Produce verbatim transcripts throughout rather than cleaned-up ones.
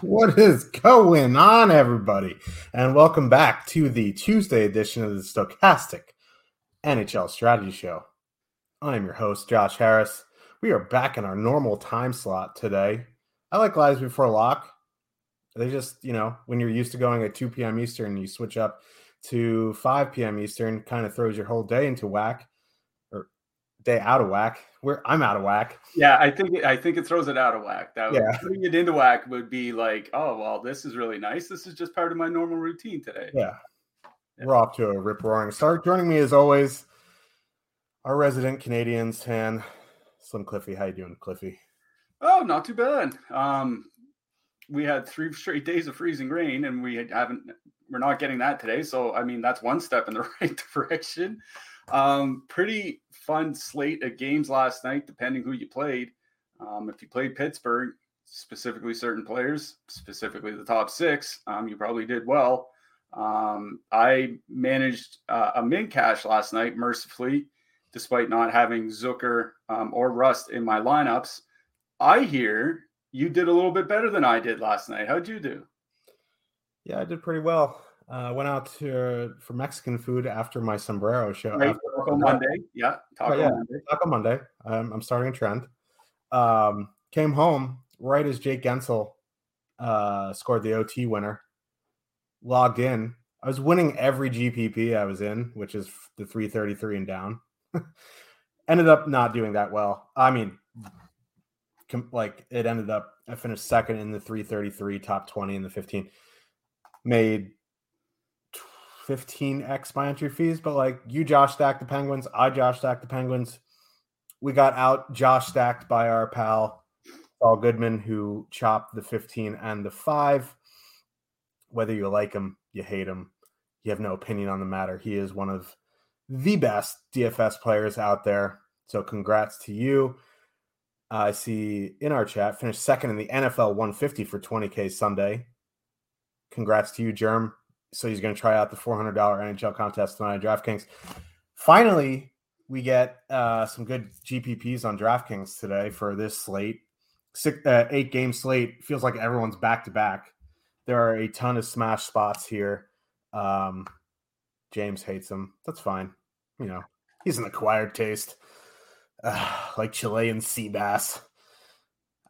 What is going on, everybody? And welcome back to the Tuesday edition of the Stochastic N H L Strategy Show. I am your host, Josh Harris. We are back in our normal time slot today. I like lives before lock. They just, you know, when you're used to going at two p.m. Eastern, you switch up to five p.m. Eastern, kind of throws your whole day into whack. Day out of whack. We're I'm out of whack. Yeah, I think it, I think it throws it out of whack. That would, yeah. Putting it into whack would be like, oh well, this is really nice. This is just part of my normal routine today. Yeah, yeah. We're off to a rip roaring start. Joining me as always, our resident Canadian fan, Slim Cliffy. How you doing, Cliffy? Oh, not too bad. Um, we had three straight days of freezing rain, and we haven't. We're not getting that today. So I mean, that's one step in the right direction. Um, pretty fun slate of games last night, depending who you played. Um, if you played Pittsburgh, specifically certain players, specifically the top six, um, you probably did well. Um, I managed uh, a min cash last night, mercifully, despite not having Zucker um, or Rust in my lineups. I hear you did a little bit better than I did last night. How'd you do? Yeah, I did pretty well. I uh, went out to, uh, for Mexican food after my sombrero show. Right, Taco Monday. Yeah, Taco yeah, Monday. Taco Monday. Um, I'm starting a trend. Um, came home right as Jake Gensel uh, scored the O T winner. Logged in. I was winning every G P P I was in, which is the three thirty-three and down. Ended up not doing that well. I mean, com- like it ended up, I finished second in the three thirty-three, top twenty in the fifteen. Made fifteen x my entry fees, but like you Josh stacked the Penguins, I Josh stacked the Penguins. We got out Josh stacked by our pal Paul Goodman, who chopped the fifteen and the five. Whether you like him, you hate him, you have no opinion on the matter. He is one of the best D F S players out there. So congrats to you. I uh, see in our chat, finished second in the N F L one fifty for twenty K Sunday. Congrats to you, Germ. So he's going to try out the four hundred dollars N H L contest tonight on DraftKings. Finally, we get uh, some good G P Ps on DraftKings today for this slate. Six, uh, eight-game slate. Feels like everyone's back-to-back. There are a ton of smash spots here. Um, James hates them. That's fine. You know, he's an acquired taste. Uh, like Chilean sea bass.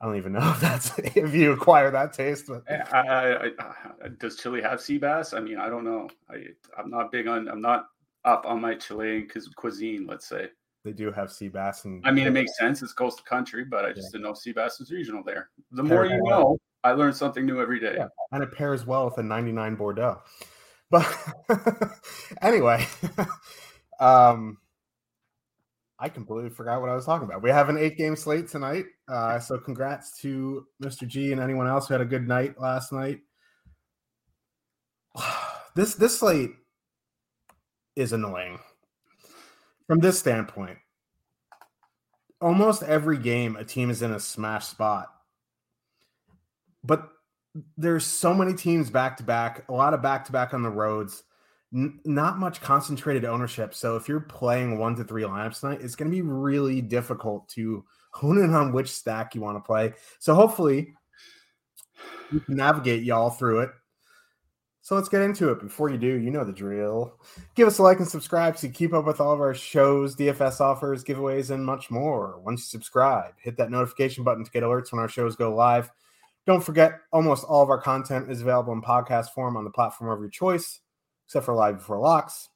I don't even know if that's if you acquire that taste. But I, I, I, does Chile have sea bass? I mean, I don't know. I, I'm not big on. I'm not up on my Chilean cuisine. Let's say they do have sea bass, and I mean, it makes sense. It's coastal country, but I just yeah. didn't know sea bass was regional there. The more you know, I learn something new every day, yeah. and it pairs well with a ninety-nine Bordeaux. But anyway, um. I completely forgot what I was talking about. We have an eight-game slate tonight, uh, so congrats to Mister G and anyone else who had a good night last night. This this slate is annoying from this standpoint. Almost every game, a team is in a smash spot, but there's so many teams back-to-back, a lot of back-to-back on the roads. Not much concentrated ownership. So if you're playing one to three lineups tonight, it's going to be really difficult to hone in on which stack you want to play. So hopefully you can navigate y'all through it. So let's get into it. Before you do, you know the drill. Give us a like and subscribe so you keep up with all of our shows, D F S offers, giveaways, and much more. Once you subscribe, hit that notification button to get alerts when our shows go live. Don't forget, almost all of our content is available in podcast form on the platform of your choice, except for Live Before Locks.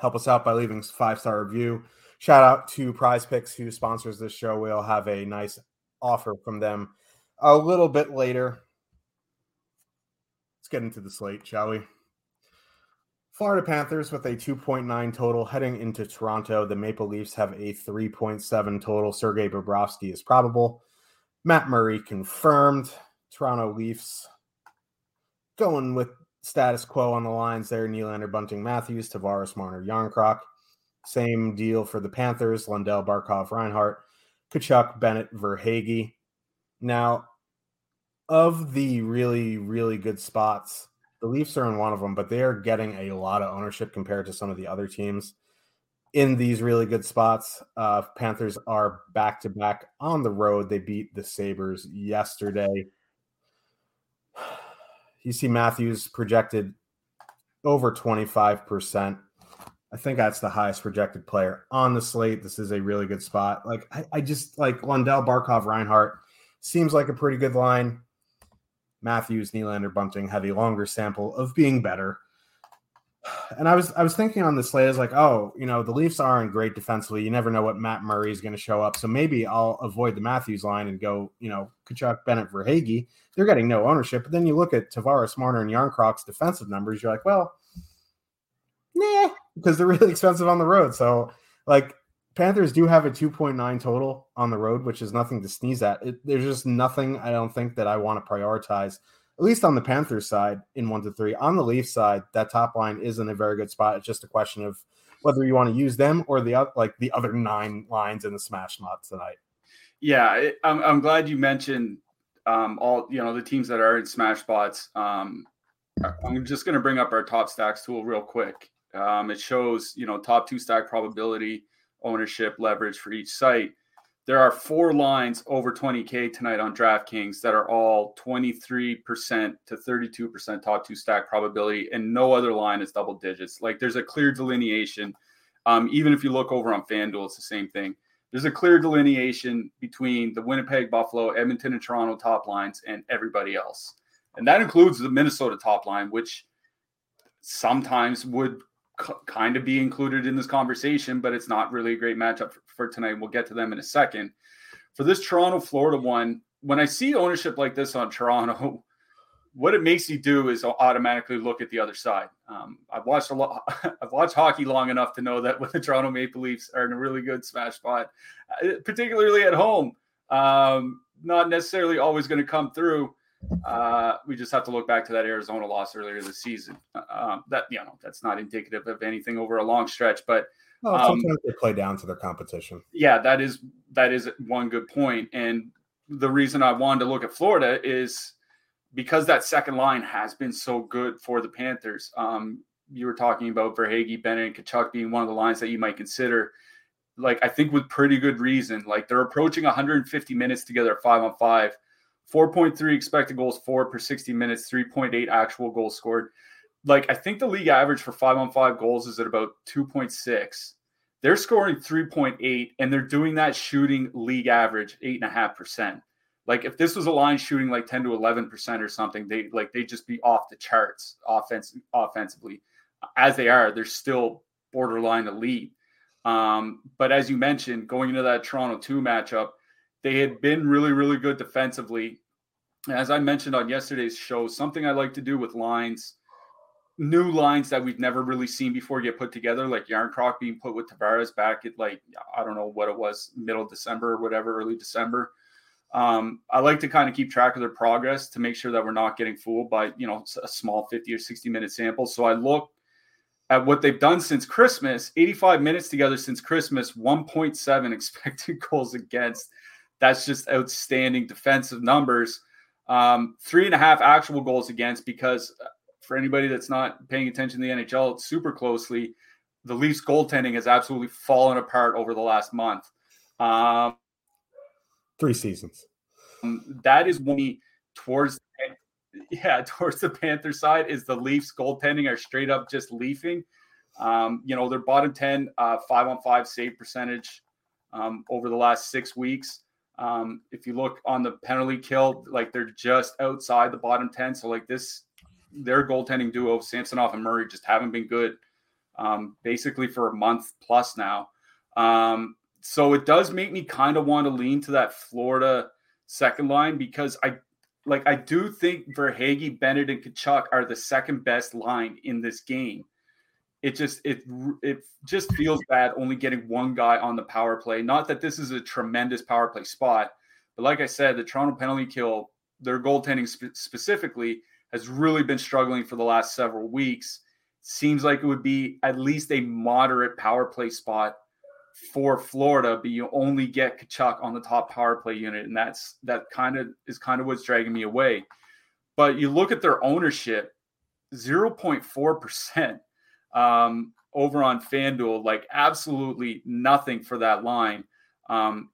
Help us out by leaving a five-star review. Shout out to PrizePicks, who sponsors this show. We'll have a nice offer from them a little bit later. Let's get into the slate, shall we? Florida Panthers with a two point nine total heading into Toronto. The Maple Leafs have a three point seven total. Sergei Bobrovsky is probable. Matt Murray confirmed. Toronto Leafs going with status quo on the lines there. Nylander, Bunting, Matthews, Tavares, Marner, Järnkrok. Same deal for the Panthers. Lundell, Barkov, Reinhart, Tkachuk, Bennett, Verhaeghe. Now, of the really, really good spots, the Leafs are in one of them, but they are getting a lot of ownership compared to some of the other teams in these really good spots. Uh, Panthers are back-to-back on the road. They beat the Sabres yesterday. You see Matthews projected over twenty-five percent. I think that's the highest projected player on the slate. This is a really good spot. Like I, I just like Lundell, Barkov, Reinhart seems like a pretty good line. Matthews, Nylander, Bunting have a longer sample of being better. And I was I was thinking on the slate, I was like, oh, you know, the Leafs aren't great defensively. You never know what Matt Murray is going to show up. So maybe I'll avoid the Matthews line and go, you know, Tkachuk, Bennett, Verhaeghe. They're getting no ownership. But then you look at Tavares, Marner, and Järnkrok's defensive numbers. You're like, well, nah, because they're really expensive on the road. So, like, Panthers do have a two point nine total on the road, which is nothing to sneeze at. It, there's just nothing I don't think that I want to prioritize, at least on the Panthers side in one to three. On the Leafs side, that top line is in a very good spot. It's just a question of whether you want to use them or the like the other nine lines in the smash lot tonight. Yeah, it, I'm, I'm glad you mentioned um, all you know the teams that are in smash spots. Um, I'm just going to bring up our top stacks tool real quick. Um, it shows you know top two stack probability, ownership leverage for each site. There are four lines over twenty K tonight on DraftKings that are all twenty-three percent to thirty-two percent top two stack probability, and no other line is double digits. Like there's a clear delineation. Um, even if you look over on FanDuel, it's the same thing. There's a clear delineation between the Winnipeg, Buffalo, Edmonton, and Toronto top lines and everybody else. And that includes the Minnesota top line, which sometimes would kind of be included in this conversation, but it's not really a great matchup for, for tonight. We'll get to them in a second. For this Toronto, Florida one, when I see ownership like this on Toronto, what it makes you do is automatically look at the other side. Um, I've watched a lot. I've watched hockey long enough to know that when the Toronto Maple Leafs are in a really good smash spot, particularly at home, um, not necessarily always going to come through. Uh, we just have to look back to that Arizona loss earlier this season. Um, that you know, that's not indicative of anything over a long stretch, but well, um, sometimes they play down to their competition. Yeah, that is that is one good point. And the reason I wanted to look at Florida is because that second line has been so good for the Panthers. Um, you were talking about Verhaeghe, Bennett, and Tkachuk being one of the lines that you might consider. Like I think with pretty good reason. Like they're approaching one hundred fifty minutes together, five on five. four point three expected goals for per sixty minutes, three point eight actual goals scored. Like, I think the league average for five-on-five goals is at about two point six. They're scoring three point eight, and they're doing that shooting league average, eight point five percent. Like, if this was a line shooting like ten to eleven percent or something, they like they'd just be off the charts offense, offensively. As they are, they're still borderline elite. Um, but as you mentioned, going into that Toronto two matchup, they had been really, really good defensively. As I mentioned on yesterday's show, something I like to do with lines, new lines that we've never really seen before get put together, like Järnkrok being put with Tavares back at like, I don't know what it was, middle December or whatever, early December. Um, I like to kind of keep track of their progress to make sure that we're not getting fooled by, you know, a small fifty or sixty minute sample. So I look at what they've done since Christmas, eighty-five minutes together since Christmas, one point seven expected goals against. That's just outstanding defensive numbers. Um, three and a half actual goals against, because for anybody that's not paying attention to the N H L super closely, the Leafs goaltending has absolutely fallen apart over the last month. Um, Three seasons. Um, that is when he, towards, yeah, towards the Panther side is the Leafs goaltending are straight up just leafing. Um, you know, their bottom ten, uh, five on five save percentage um, over the last six weeks. Um, if you look on the penalty kill, like they're just outside the bottom ten. So like this, their goaltending duo, Samsonov and Murray, just haven't been good um, basically for a month plus now. Um, so it does make me kind of want to lean to that Florida second line because I like, I do think Verhaeghe, Bennett, and Tkachuk are the second best line in this game. It just it it just feels bad only getting one guy on the power play. Not that this is a tremendous power play spot, but like I said, the Toronto penalty kill, their goaltending sp- specifically, has really been struggling for the last several weeks. Seems like it would be at least a moderate power play spot for Florida, but you only get Tkachuk on the top power play unit, and that's that kind of is kind of what's dragging me away. But you look at their ownership, zero point four percent. Um, over on FanDuel, like absolutely nothing for that line. Um,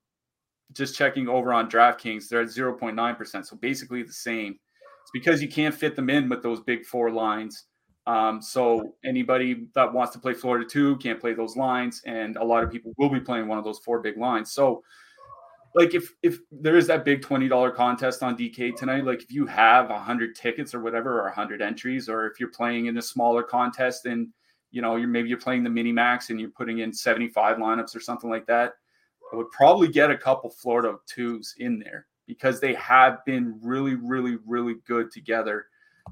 just checking over on DraftKings, they're at zero point nine percent. So basically the same. It's because you can't fit them in with those big four lines. Um, so anybody that wants to play Florida two can't play those lines. And a lot of people will be playing one of those four big lines. So like if, if there is that big twenty dollars contest on D K tonight, like if you have a hundred tickets or whatever, or a hundred entries, or if you're playing in a smaller contest and you know, you're maybe you're playing the mini max and you're putting in seventy-five lineups or something like that, I would probably get a couple Florida twos in there because they have been really, really, really good together.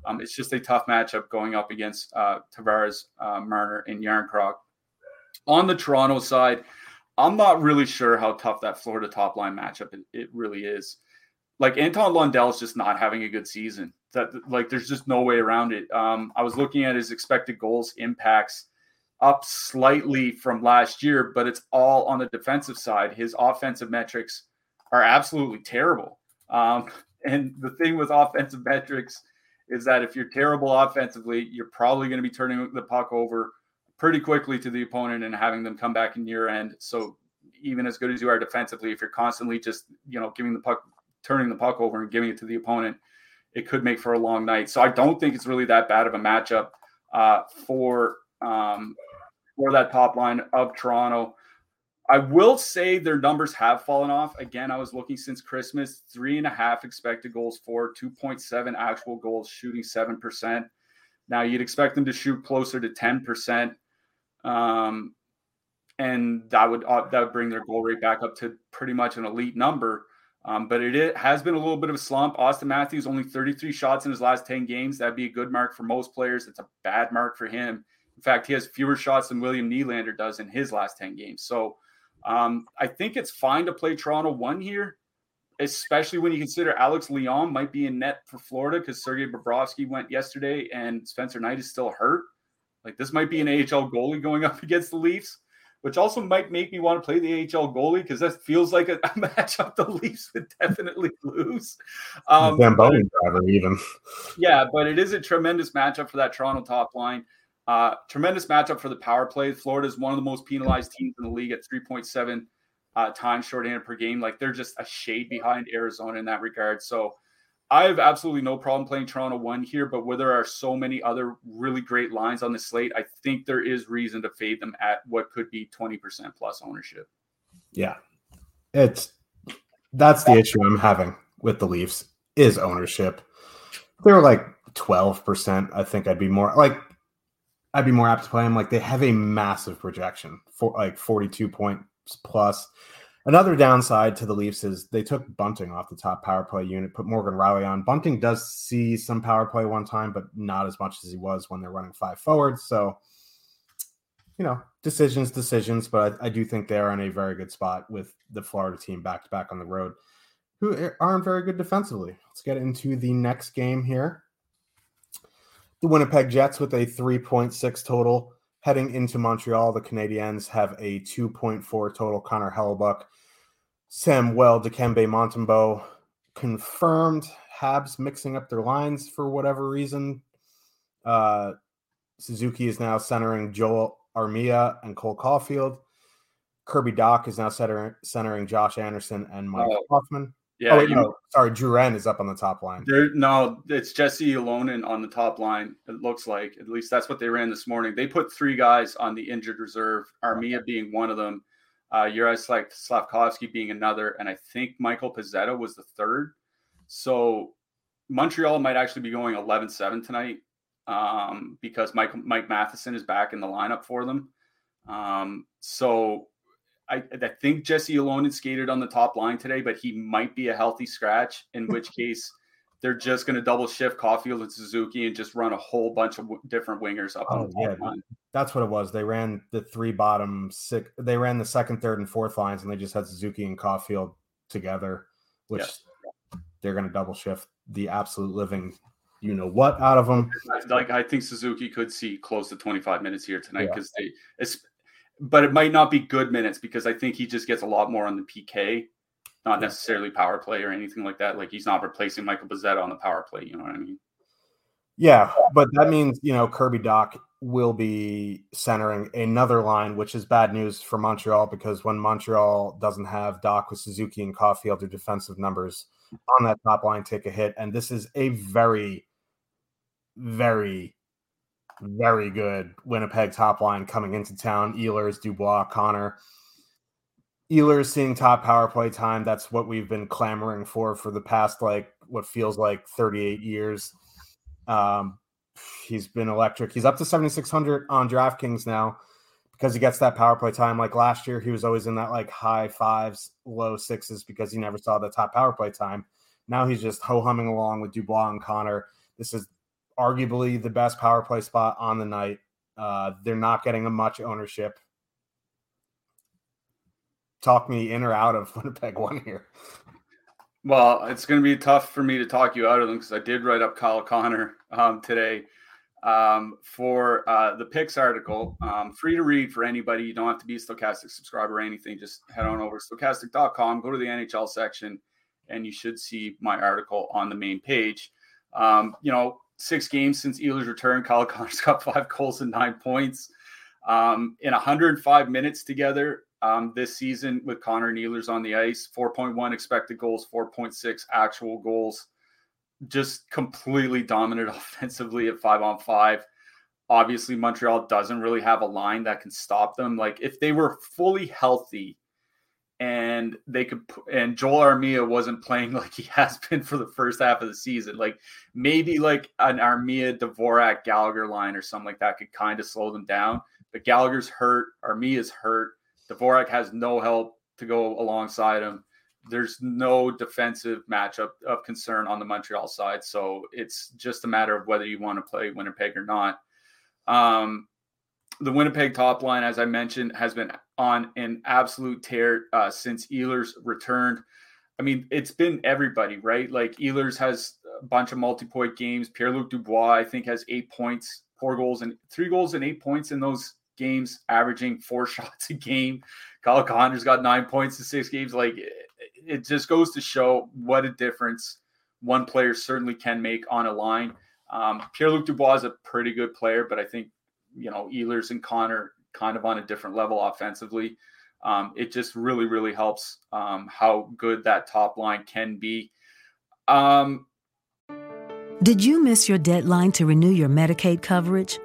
Um, it's just a tough matchup going up against uh, Tavares, uh, Marner, and Järnkrok. On the Toronto side, I'm not really sure how tough that Florida top line matchup it, it really is. Like Anton Lundell is just not having a good season. That like there's just no way around it. Um, I was looking at his expected goals impacts up slightly from last year, but it's all on the defensive side. His offensive metrics are absolutely terrible. Um, and the thing with offensive metrics is that if you're terrible offensively, you're probably going to be turning the puck over pretty quickly to the opponent and having them come back in your end. So even as good as you are defensively, if you're constantly just, you know, giving the puck, turning the puck over and giving it to the opponent, it could make for a long night. So I don't think it's really that bad of a matchup uh, for um, for that top line of Toronto. I will say their numbers have fallen off. Again, I was looking since Christmas, three and a half expected goals for, two point seven actual goals, shooting seven percent. Now you'd expect them to shoot closer to ten percent. Um, and that would, uh, that would bring their goal rate back up to pretty much an elite number. Um, but it, it has been a little bit of a slump. Austin Matthews, only thirty-three shots in his last ten games. That'd be a good mark for most players. It's a bad mark for him. In fact, he has fewer shots than William Nylander does in his last ten games. So um, I think it's fine to play Toronto one here, especially when you consider Alex Leon might be in net for Florida because Sergei Bobrovsky went yesterday and Spencer Knight is still hurt. Like this might be an A H L goalie going up against the Leafs, which also might make me want to play the A H L goalie because that feels like a, a matchup the Leafs would definitely lose. Um, Zamboni driver even. Yeah, but it is a tremendous matchup for that Toronto top line. Uh, tremendous matchup for the power play. Florida is one of the most penalized teams in the league at three point seven uh, times shorthanded per game. Like they're just a shade behind Arizona in that regard. So I have absolutely no problem playing Toronto one here, but where there are so many other really great lines on the slate, I think there is reason to fade them at what could be twenty percent plus ownership. Yeah. It's that's the issue I'm having with the Leafs is ownership. If they were like twelve percent, I think I'd be more like I'd be more apt to play them. Like they have a massive projection for like forty-two points plus. Another downside to the Leafs is they took Bunting off the top power play unit, put Morgan Riley on. Bunting does see some power play one time, but not as much as he was when they're running five forwards. So, you know, decisions, decisions. But I, I do think they are in a very good spot with the Florida team back-to-back on the road, who aren't very good defensively. Let's get into the next game here. The Winnipeg Jets with a three point six total. Heading into Montreal, the Canadiens have a two point four total. Connor Hellebuyck, Samuel Dikembe Mutombo confirmed. Habs mixing up their lines for whatever reason. Uh, Suzuki is now centering Joel Armia and Cole Caulfield. Kirby Dach is now center- centering Josh Anderson and Mike oh, Hoffman. Yeah, oh, wait, you, no, sorry, Duran is up on the top line. No, it's Jesse Ylönen on the top line, it looks like. At least that's what they ran this morning. They put three guys on the injured reserve, Armia being one of them. Uh, Juraj Slafkovský being another, and I think Michael Pezzetta was the third. So Montreal might actually be going eleven seven tonight um, because Mike, Mike Matheson is back in the lineup for them. Um, so I, I think Jesse Ylönen skated on the top line today, but he might be a healthy scratch, in which case they're just going to double shift Caulfield and Suzuki and just run a whole bunch of w- different wingers up oh, on the top yeah. line. That's what it was. They ran the three bottom six. They ran the second, third, and fourth lines, and they just had Suzuki and Caulfield together, which yes. they're going to double shift the absolute living, you know what, out of them. Like I think Suzuki could see close to twenty-five minutes here tonight because yeah. they, but it might not be good minutes because I think he just gets a lot more on the P K, not necessarily power play or anything like that. Like he's not replacing Michael Pezzetta on the power play. You know what I mean? Yeah, but that means, you know, Kirby Dach will be centering another line, which is bad news for Montreal because when Montreal doesn't have Dach with Suzuki and Caulfield, their defensive numbers on that top line take a hit. And this is a very, very, very good Winnipeg top line coming into town. Ehlers, Dubois, Connor. Ehlers seeing top power play time. That's what we've been clamoring for for the past, like, what feels like thirty-eight years. Um, he's been electric. He's up to seventy-six hundred on DraftKings now because he gets that power play time. Like last year, he was always in that like high fives, low sixes because he never saw the top power play time. Now he's just ho-humming along with Dubois and Connor. This is arguably the best power play spot on the night. Uh, they're not getting a much ownership. Talk me in or out of Winnipeg one here. Well, it's going to be tough for me to talk you out of them because I did write up Kyle Connor um, today um, for uh, the picks article. Um, free to read for anybody. You don't have to be a Stochastic subscriber or anything. Just head on over to Stochastic dot com, go to the N H L section, and you should see my article on the main page. Um, you know, six games since Ehlers' return, Kyle Connor's got five goals and nine points. Um, in one hundred five minutes together, Um, this season with Connor and Ehlers on the ice, four point one expected goals, four point six actual goals, just completely dominant offensively at five on five. Obviously, Montreal doesn't really have a line that can stop them. Like if they were fully healthy and they could, and Joel Armia wasn't playing like he has been for the first half of the season, like maybe like an Armia, Dvorak, Gallagher line or something like that could kind of slow them down. But Gallagher's hurt, Armia's hurt. Dvorak has no help to go alongside him. There's no defensive matchup of concern on the Montreal side. So it's just a matter of whether you want to play Winnipeg or not. Um, the Winnipeg top line, as I mentioned, has been on an absolute tear uh, since Ehlers returned. I mean, it's been everybody, right? Like Ehlers has a bunch of multi-point games. Pierre-Luc Dubois, I think, has eight points, four goals, and three goals and eight points in those games, averaging four shots a game. Kyle Connor's got nine points in six games. Like it, it just goes to show what a difference one player certainly can make on a line. Um, Pierre-Luc Dubois is a pretty good player, but I think, you know, Ehlers and Connor kind of on a different level offensively. Um, it just really, really helps um, how good that top line can be. Um, Did you miss your deadline to renew your Medicaid coverage?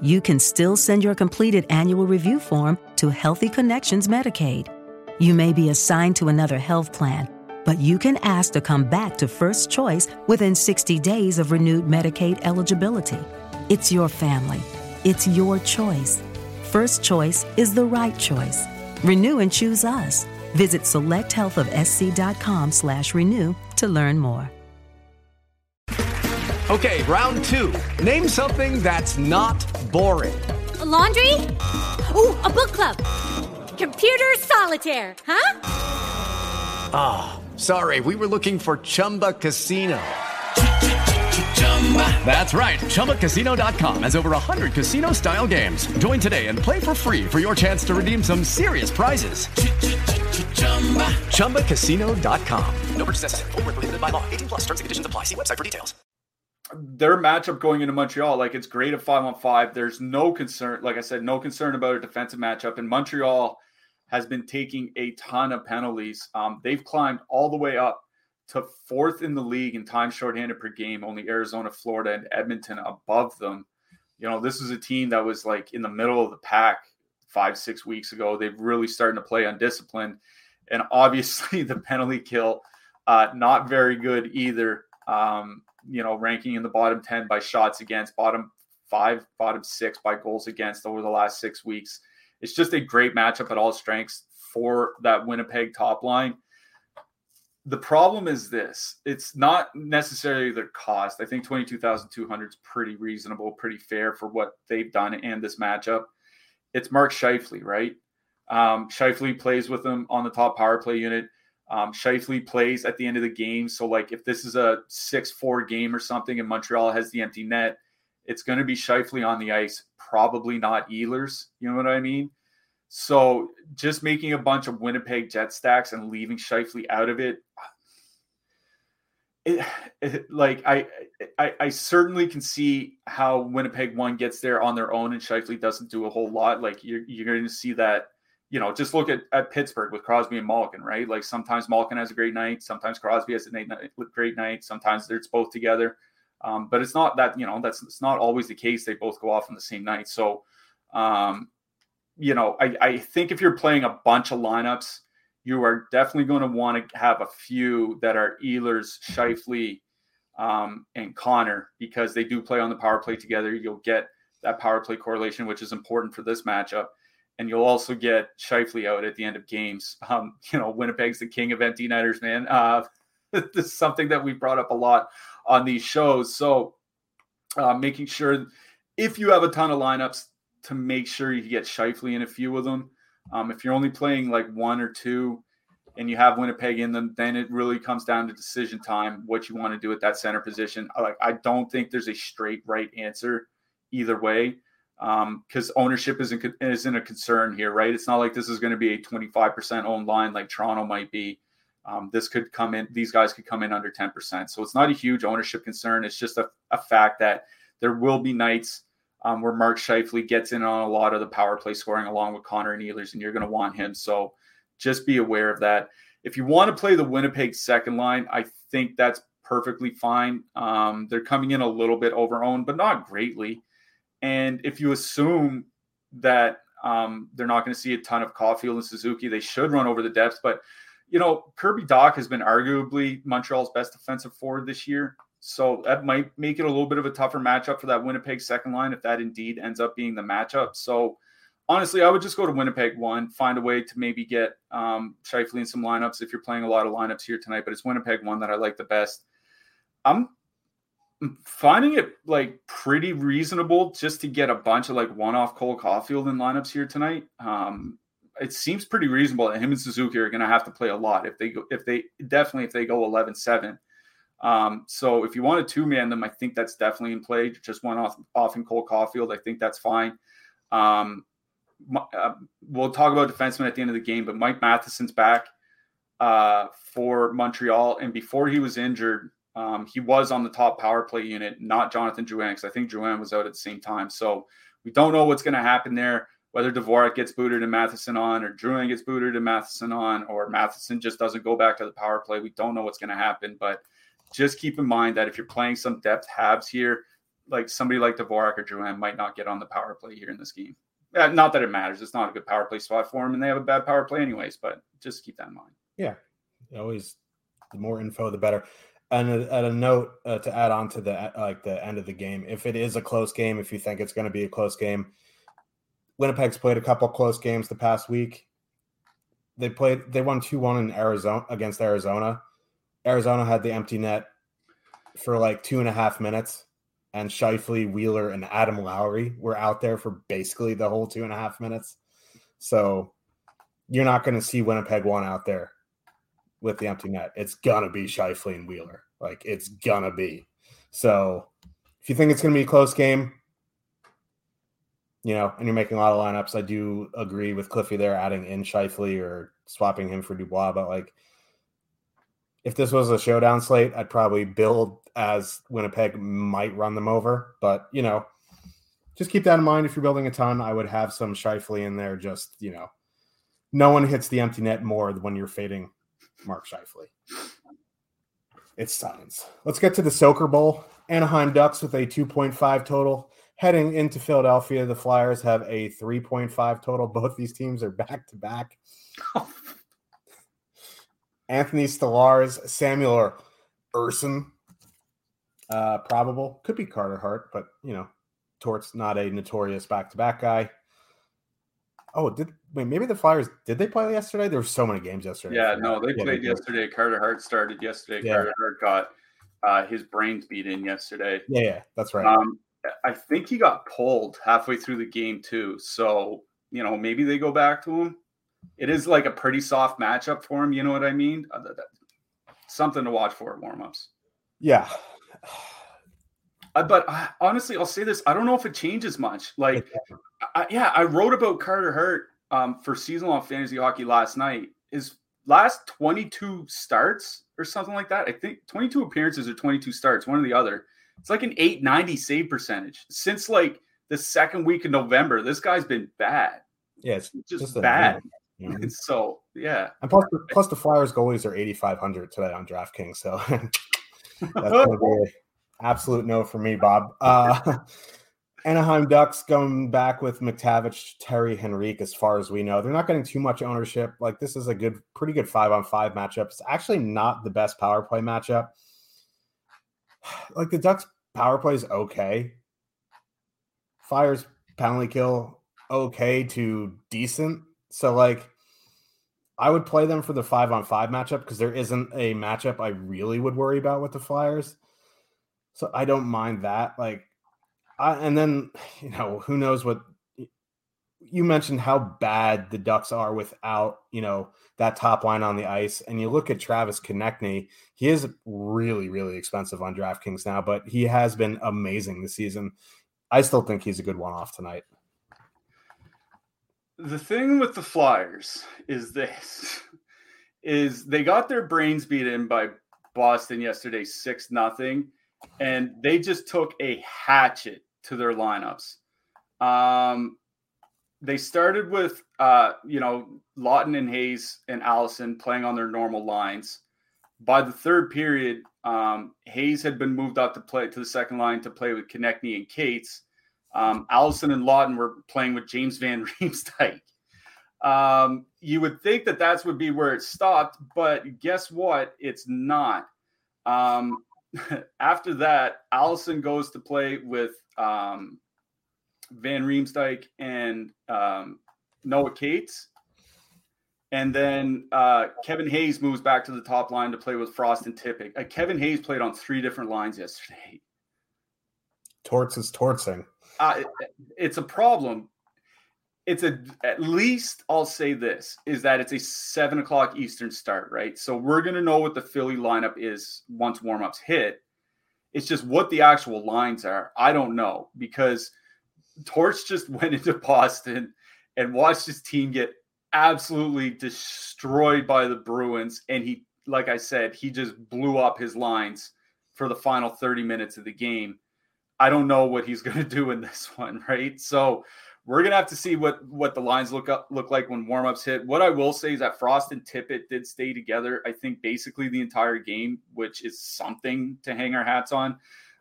You can still send your completed annual review form to Healthy Connections Medicaid. You may be assigned to another health plan, but you can ask to come back to First Choice within sixty days of renewed Medicaid eligibility. It's your family. It's your choice. First Choice is the right choice. Renew and choose us. Visit select health of s c dot com slash renew to learn more. Okay, round two. Name something that's not boring. A laundry? Ooh, a book club. Computer solitaire, huh? Ah, oh, sorry, we were looking for Chumba Casino. That's right, Chumba Casino dot com has over one hundred casino-style games. Join today and play for free for your chance to redeem some serious prizes. Chumba Casino dot com. No purchase necessary. Void where prohibited by law. eighteen plus terms and conditions apply. See website for details. Their matchup going into Montreal, like it's great at five on five. There's no concern, like I said, no concern about a defensive matchup. And Montreal has been taking a ton of penalties. Um, they've climbed all the way up to fourth in the league in time shorthanded per game. Only Arizona, Florida, and Edmonton above them. You know, this is a team that was like in the middle of the pack five, six weeks ago. They've really started to play undisciplined. And obviously the penalty kill, uh, not very good either. Um, you know, ranking in the bottom ten by shots against, bottom five, bottom six by goals against over the last six weeks. It's just a great matchup at all strengths for that Winnipeg top line. The problem is this. It's not necessarily their cost. I think twenty-two thousand two hundred is pretty reasonable, pretty fair for what they've done and this matchup. It's Mark Scheifele, right? Um, Scheifele plays with them on the top power play unit. Um, Scheifele plays at the end of the game. So, like, if this is a six four game or something and Montreal has the empty net, it's going to be Scheifele on the ice, probably not Ehlers. You know what I mean? So just making a bunch of Winnipeg Jet stacks and leaving Scheifele out of it, it, it like I, I I certainly can see how Winnipeg one gets there on their own and Scheifele doesn't do a whole lot. Like you're you're going to see that, you know, just look at, at Pittsburgh with Crosby and Malkin, right? Like sometimes Malkin has a great night, sometimes Crosby has a great night, sometimes it's both together. Um, but it's not that, you know, that's it's not always the case. They both go off on the same night. So um you know, I, I think if you're playing a bunch of lineups, you are definitely going to want to have a few that are Ehlers, Scheifele, um, and Connor, because they do play on the power play together. You'll get that power play correlation, which is important for this matchup. And you'll also get Scheifele out at the end of games. Um, you know, Winnipeg's the king of empty netters, man. Uh, this is something that we brought up a lot on these shows. So uh, making sure if you have a ton of lineups, to make sure you get Scheifele in a few of them. Um, if you're only playing like one or two and you have Winnipeg in them, then it really comes down to decision time, what you want to do at that center position. Like, I don't think there's a straight right answer either way, because um, ownership isn't, isn't a concern here, right? It's not like this is going to be a twenty-five percent owned line like Toronto might be. Um, this could come in, these guys could come in under ten percent. So it's not a huge ownership concern. It's just a, a fact that there will be nights Um, where Mark Scheifele gets in on a lot of the power play scoring along with Connor and Ehlers, and you're going to want him. So just be aware of that. If you want to play the Winnipeg second line, I think that's perfectly fine. Um, they're coming in a little bit overowned, but not greatly. And if you assume that um, they're not going to see a ton of Caulfield and Suzuki, they should run over the depths. But, you know, Kirby Dach has been arguably Montreal's best defensive forward this year. So that might make it a little bit of a tougher matchup for that Winnipeg second line if that indeed ends up being the matchup. So honestly, I would just go to Winnipeg one, find a way to maybe get um, Scheifele in some lineups if you're playing a lot of lineups here tonight, but it's Winnipeg one that I like the best. I'm finding it like pretty reasonable just to get a bunch of like one-off Cole Caulfield in lineups here tonight. Um, it seems pretty reasonable that him and Suzuki are going to have to play a lot if they go, if they definitely, if they go eleven seven. Um, so if you want to two-man them, I think that's definitely in play. Just one off, off in Cole Caulfield. I think that's fine. Um, uh, we'll talk about defensemen at the end of the game, but Mike Matheson's back uh, for Montreal. And before he was injured, um, he was on the top power play unit, not Jonathan Drouin, because I think Drouin was out at the same time. So we don't know what's going to happen there, whether Dvorak gets booted and Matheson on, or Drouin gets booted and Matheson on, or Matheson just doesn't go back to the power play. We don't know what's going to happen, but just keep in mind that if you're playing some depth halves here, like somebody like Dvorak or Drouin might not get on the power play here in this game. Not that it matters. It's not a good power play spot for them, and they have a bad power play anyways, but just keep that in mind. Yeah. Always the more info, the better. And at a note uh, to add on to the, like the end of the game, if it is a close game, if you think it's going to be a close game, Winnipeg's played a couple close games the past week. They played, they won two one in Arizona against Arizona. Arizona had the empty net for like two and a half minutes, and Scheifele, Wheeler, and Adam Lowry were out there for basically the whole two and a half minutes. So you're not going to see Winnipeg one out there with the empty net. It's going to be Scheifele and Wheeler. Like, it's going to be. So if you think it's going to be a close game, you know, and you're making a lot of lineups, I do agree with Cliffy there, adding in Scheifele or swapping him for Dubois, but like, if this was a showdown slate, I'd probably build as Winnipeg might run them over. But, you know, just keep that in mind. If you're building a ton, I would have some Scheifele in there. Just, you know, no one hits the empty net more than when you're fading Mark Scheifele. It's science. Let's get to the Soaker Bowl. Anaheim Ducks with a two point five total Heading into Philadelphia, the Flyers have a three point five total. Both these teams are back-to-back. Anthony Stolarz, Samuel Urson, uh, probable. Could be Carter Hart, but, you know, Tort's not a notorious back-to-back guy. Oh, did wait, maybe the Flyers, did they play yesterday? There were so many games yesterday. Yeah, no, they yeah, played they yesterday. Carter Hart started yesterday. Yeah. Carter Hart got uh, his brains beat in yesterday. Yeah, yeah, that's right. Um, I think he got pulled halfway through the game too. So, you know, maybe they go back to him. It is like a pretty soft matchup for him. You know what I mean? Something to watch for at warmups. Yeah. I, but I, honestly, I'll say this. I don't know if it changes much. Like, I, yeah, I wrote about Carter Hart um, for seasonal fantasy hockey last night. His last twenty-two starts or something like that. I think twenty-two appearances or twenty-two starts, one or the other. It's like an eight ninety save percentage. Since like the second week of November, this guy's been bad. Yeah, it's just, just bad. A, yeah. So, yeah. And plus, plus the Flyers goalies are eighty-five hundred today on DraftKings. So that's going to be an absolute no for me, Bob. Uh, Anaheim Ducks going back with McTavish, Terry, Henrique, as far as we know. They're not getting too much ownership. Like, this is a good, pretty good five-on-five matchup. It's actually not the best power play matchup. Like, the Ducks power play is okay. Flyers penalty kill okay to decent. So, like, I would play them for the five-on-five matchup because there isn't a matchup I really would worry about with the Flyers. So I don't mind that. Like, I, and then, you know, who knows what – you mentioned how bad the Ducks are without, you know, that top line on the ice. And you look at Travis Konechny, he is really, really expensive on DraftKings now, but he has been amazing this season. I still think he's a good one-off tonight. The thing with the Flyers is this, is they got their brains beat in by Boston yesterday, six nothing, and they just took a hatchet to their lineups. Um, They started with, uh, you know, Lawton and Hayes and Allison playing on their normal lines. By the third period, um, Hayes had been moved up to play to the second line to play with Konechny and Cates. Um, Allison and Lawton were playing with James Van Riemsdyk. Um, you would think that that would be where it stopped, but guess what? It's not. Um, after that, Allison goes to play with um, – Van Riemsdyk and um, Noah Cates. And then uh, Kevin Hayes moves back to the top line to play with Frost and Tippett. Uh, Kevin Hayes played on three different lines yesterday. Torts is tortsing. Uh, it, it's a problem. It's a, at least I'll say this, is that it's a seven o'clock Eastern start, right? So we're going to know what the Philly lineup is once warmups hit. It's just what the actual lines are. I don't know, because Torch just went into Boston and watched his team get absolutely destroyed by the Bruins. And he, like I said, he just blew up his lines for the final thirty minutes of the game. I don't know what he's going to do in this one, right? So we're going to have to see what, what the lines look up, look like when warmups hit. What I will say is that Frost and Tippett did stay together, I think, basically the entire game, which is something to hang our hats on.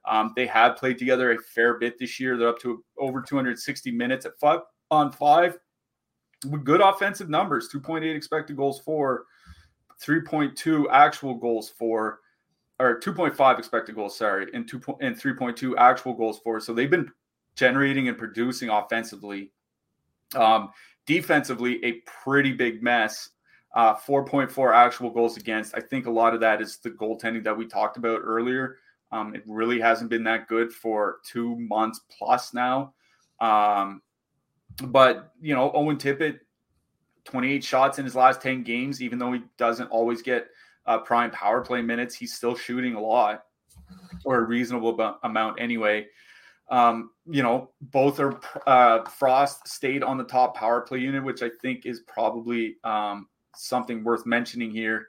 Um, they have played together a fair bit this year. They're up to over two hundred sixty minutes at five on five with good offensive numbers, two point eight expected goals for, three point two actual goals for, or two point five expected goals, sorry, and two and three point two actual goals for. So they've been generating and producing offensively. Um, defensively, a pretty big mess. Uh, four point four actual goals against. I think a lot of that is the goaltending that we talked about earlier. Um, it really hasn't been that good for two months plus now. Um, but, you know, Owen Tippett, twenty-eight shots in his last ten games, even though he doesn't always get uh, prime power play minutes, he's still shooting a lot, or a reasonable b- amount anyway. Um, you know, both are uh, Frost stayed on the top power play unit, which I think is probably um, something worth mentioning here.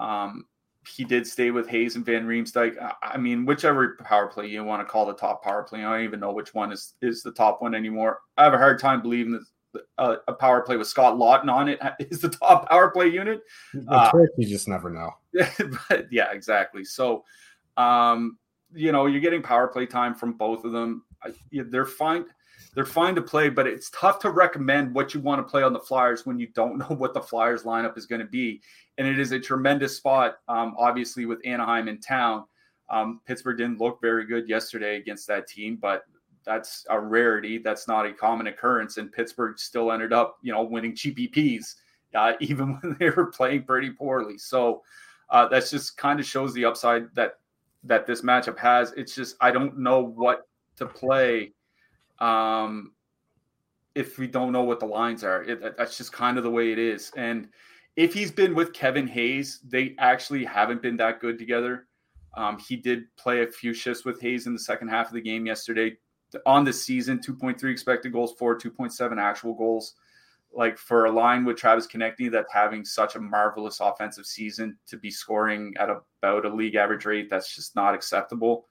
Um He did stay with Hayes and Van Riemsdyk. I mean, whichever power play you want to call the top power play. I don't even know which one is, is the top one anymore. I have a hard time believing that a, a power play with Scott Lawton on it is the top power play unit. Uh, you just never know. But yeah, exactly. So, um, you know, you're getting power play time from both of them. they're fine. They're fine to play, but it's tough to recommend what you want to play on the Flyers when you don't know what the Flyers lineup is going to be. And it is a tremendous spot, um, obviously, with Anaheim in town. Um, Pittsburgh didn't look very good yesterday against that team, but that's a rarity. That's not a common occurrence. And Pittsburgh still ended up, you know, winning G P Ps, uh, even when they were playing pretty poorly. So uh, that's just kind of shows the upside that that this matchup has. It's just I don't know what to play. Um, if we don't know what the lines are, it, that's just kind of the way it is. And if he's been with Kevin Hayes, they actually haven't been that good together. Um, he did play a few shifts with Hayes in the second half of the game yesterday. On the season, two point three expected goals for, two point seven actual goals. Like for a line with Travis Konechny that's having such a marvelous offensive season to be scoring at about a league average rate, that's just not acceptable.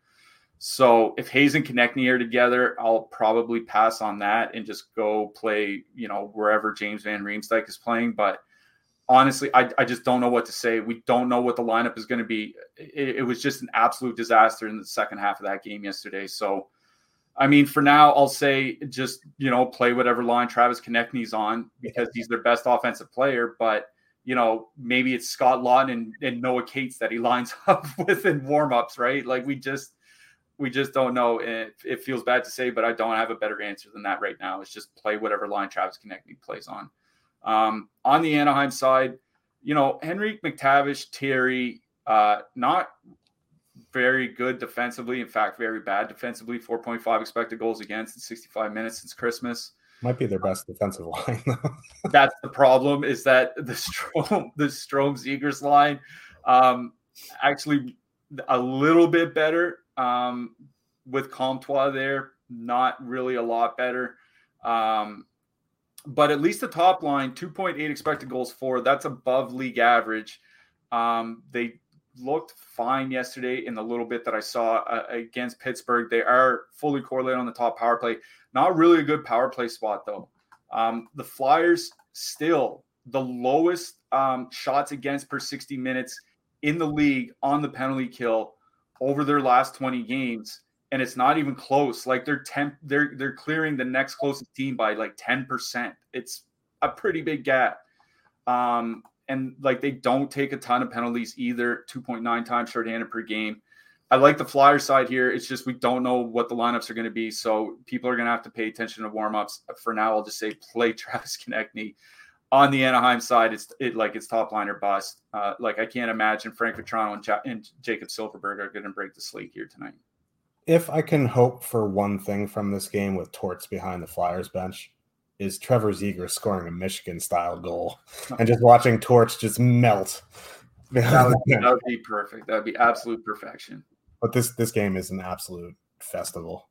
So if Hayes and Konechny are together, I'll probably pass on that and just go play, you know, wherever James Van Riemsdyk is playing. But honestly, I, I just don't know what to say. We don't know what the lineup is going to be. It, it was just an absolute disaster in the second half of that game yesterday. So, I mean, for now, I'll say just, you know, play whatever line Travis Konechny's on because he's their best offensive player. But, you know, maybe it's Scott Lawton and, and Noah Cates that he lines up with in warmups, right? Like we just... We just don't know. It, it feels bad to say, but I don't have a better answer than that right now. It's just play whatever line Travis Konechny plays on. Um, on the Anaheim side, you know, Henrik McTavish, Terry, uh, not very good defensively. In fact, very bad defensively. four point five expected goals against in sixty-five minutes since Christmas. Might be their best defensive line, though. That's the problem is that the Strome, the Strome-Zegers line um, actually a little bit better. Um, with Comtois there, not really a lot better. Um, but at least the top line, two point eight expected goals for, that's above league average. Um, they looked fine yesterday in the little bit that I saw uh, against Pittsburgh. They are fully correlated on the top power play. Not really a good power play spot, though. Um, the Flyers still the lowest um, shots against per sixty minutes in the league on the penalty kill over their last twenty games, and it's not even close. Like they're ten, they're they're clearing the next closest team by like ten percent. It's a pretty big gap. Um, and like they don't take a ton of penalties either, two point nine times shorthanded per game. I like the Flyer side here. It's just we don't know what the lineups are going to be, so people are going to have to pay attention to warmups. For now, I'll just say play Travis Konechny. On the Anaheim side, it's it like it's top line or bust. Uh, like I can't imagine Frank Vetrano and, ja- and Jacob Silverberg are going to break the slate here tonight. If I can hope for one thing from this game with Torts behind the Flyers bench is Trevor Zegras scoring a Michigan-style goal oh. and just watching Torts just melt. That would, that would be perfect. That would be absolute perfection. But this this game is an absolute festival.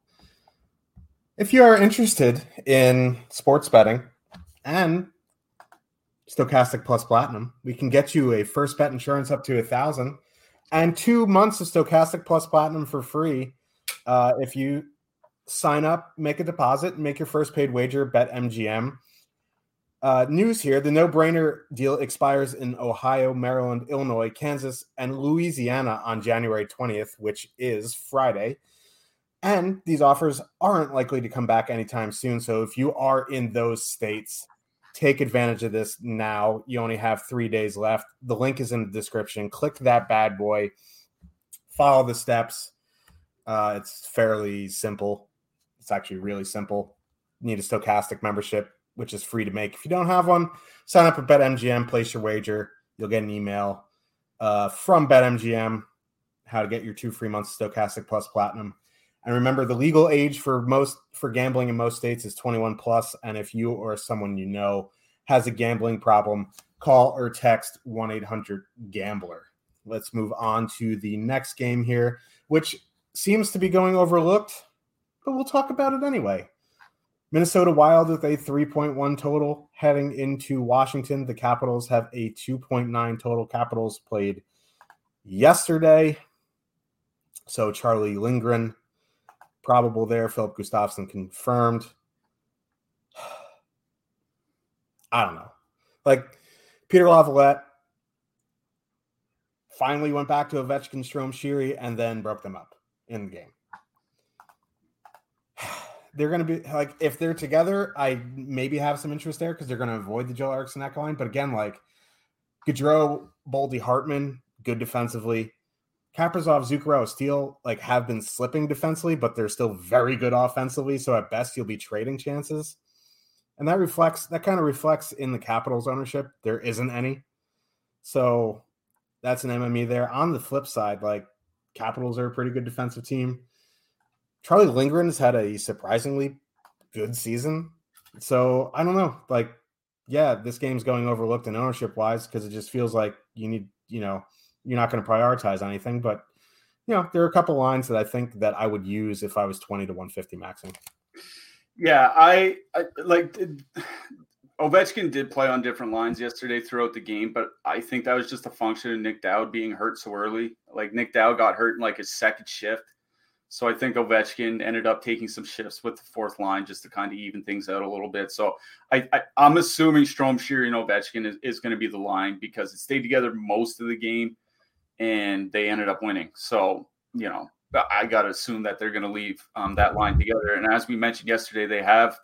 If you are interested in sports betting and Stochastic Plus Platinum, we can get you a first bet insurance up to one thousand dollars and two months of Stochastic Plus Platinum for free uh, if you sign up, make a deposit, and make your first paid wager, BetMGM. Uh, news here, the no-brainer deal expires in Ohio, Maryland, Illinois, Kansas, and Louisiana on January twentieth, which is Friday. And these offers aren't likely to come back anytime soon, so if you are in those states, take advantage of this now. You only have three days left. The link is in the description. Click that bad boy. Follow the steps. Uh, it's fairly simple. It's actually really simple. You need a Stochastic membership, which is free to make. If you don't have one, sign up at BetMGM. Place your wager. You'll get an email uh, from BetMGM, how to get your two free months of Stochastic Plus Platinum. And remember, the legal age for most for gambling in most states is twenty-one plus. And if you or someone you know has a gambling problem, call or text one eight hundred gambler. Let's move on to the next game here, which seems to be going overlooked, but we'll talk about it anyway. Minnesota Wild with a three point one total heading into Washington. The Capitals have a two point nine total. Capitals played yesterday. So Charlie Lindgren probable there. Philip Gustafsson confirmed. I don't know. Like, Peter Laviolette finally went back to Ovechkin, Strome, Sheary, and then broke them up in the game. they're going to be like, if they're together, I maybe have some interest there because they're going to avoid the Joel Eriksson Ek line. But again, like Gaudreau, Boldy, Hartman, good defensively. Kaprizov, Zuccarello, Steele, like have been slipping defensively, but they're still very good offensively. So at best, you'll be trading chances. And that reflects, that kind of reflects in the Capitals ownership. There isn't any. So that's an M M E there. On the flip side, like Capitals are a pretty good defensive team. Charlie Lindgren's had a surprisingly good season. So I don't know. Like, yeah, this game's going overlooked in ownership wise, because it just feels like you need, you know, you're not going to prioritize anything, but you know, there are a couple lines that I think that I would use if I was twenty to one fifty maxing. Yeah. I, I like did, Ovechkin did play on different lines yesterday throughout the game, but I think that was just a function of Nick Dowd being hurt so early. Like Nick Dowd got hurt in like his second shift. So I think Ovechkin ended up taking some shifts with the fourth line just to kind of even things out a little bit. So I, I, I'm assuming Strome, Sheary, and Ovechkin is, is going to be the line because it stayed together most of the game and they ended up winning. So, you know, I got to assume that they're going to leave um, that line together. And as we mentioned yesterday, they have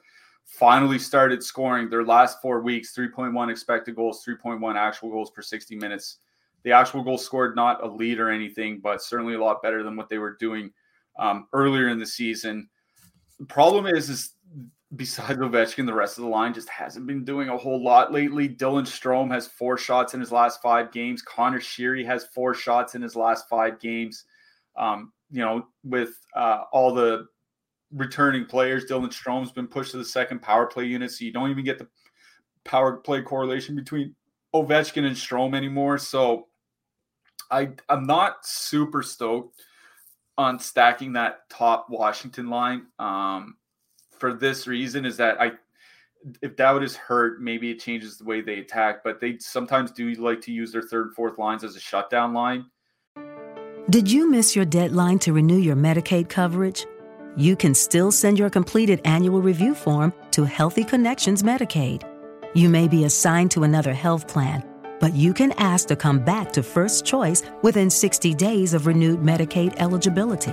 finally started scoring their last four weeks, three point one expected goals, three point one actual goals per sixty minutes. The actual goals scored, not a lead or anything, but certainly a lot better than what they were doing Um, earlier in the season. The problem is, is besides Ovechkin, the rest of the line just hasn't been doing a whole lot lately. Dylan Strome has four shots in his last five games. Connor Sheary has four shots in his last five games. Um, you know, with uh, all the returning players, Dylan Strome's been pushed to the second power play unit, so you don't even get the power play correlation between Ovechkin and Strome anymore. So I, I'm not super stoked on stacking that top Washington line um, for this reason is that I, if Dowd is hurt, maybe it changes the way they attack, but they sometimes do like to use their third and fourth lines as a shutdown line. Did you miss your deadline to renew your Medicaid coverage? You can still send your completed annual review form to Healthy Connections Medicaid. You may be assigned to another health plan, but you can ask to come back to First Choice within sixty days of renewed Medicaid eligibility.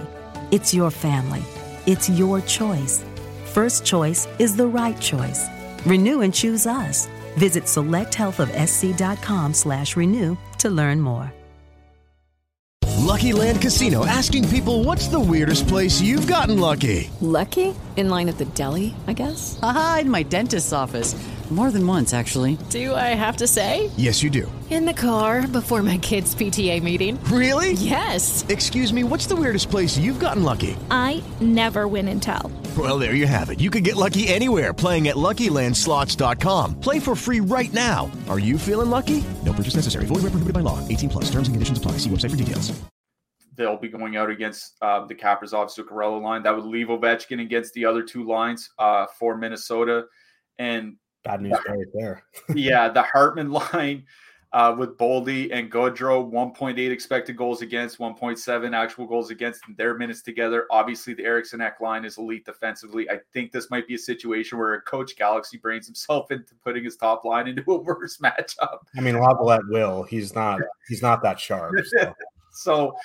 It's your family. It's your choice. First Choice is the right choice. Renew and choose us. Visit selecthealthofsc.com slash renew to learn more. Lucky Land Casino, asking people, what's the weirdest place you've gotten lucky? Lucky? In line at the deli, I guess? Aha, in my dentist's office. More than once, actually. Do I have to say? Yes, you do. In the car before my kids' P T A meeting. Really? Yes. Excuse me, what's the weirdest place you've gotten lucky? I never win and tell. Well, there you have it. You can get lucky anywhere, playing at Lucky Land Slots dot com. Play for free right now. Are you feeling lucky? No purchase necessary. Void where prohibited by law. eighteen plus. Terms and conditions apply. See website for details. They'll be going out against uh, the Kaprizov-Zuccarello line. That would leave Ovechkin against the other two lines uh, for Minnesota. And bad news right there. Yeah, the Hartman line uh, with Boldy and Gaudreau, one point eight expected goals against, one point seven actual goals against their minutes together. Obviously, the Eriksson Ek line is elite defensively. I think this might be a situation where Coach Galaxy brains himself into putting his top line into a worse matchup. I mean, Lavalette will. He's not. He's not that sharp. So. So,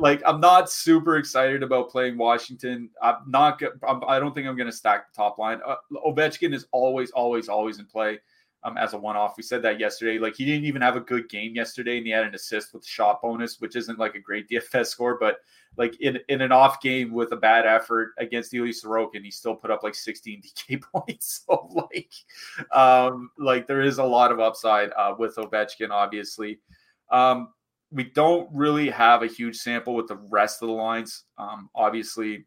like, I'm not super excited about playing Washington. I'm not. I'm, I don't think I'm going to stack the top line. Uh, Ovechkin is always, always, always in play um, as a one-off. We said that yesterday. Like, he didn't even have a good game yesterday, and he had an assist with the shot bonus, which isn't like a great D F S score, but like in, in an off game with a bad effort against Ilya Sorokin, he still put up like sixteen D K points. So, like, um, like there is a lot of upside uh, with Ovechkin, obviously. Um, We don't really have a huge sample with the rest of the lines. Um, obviously,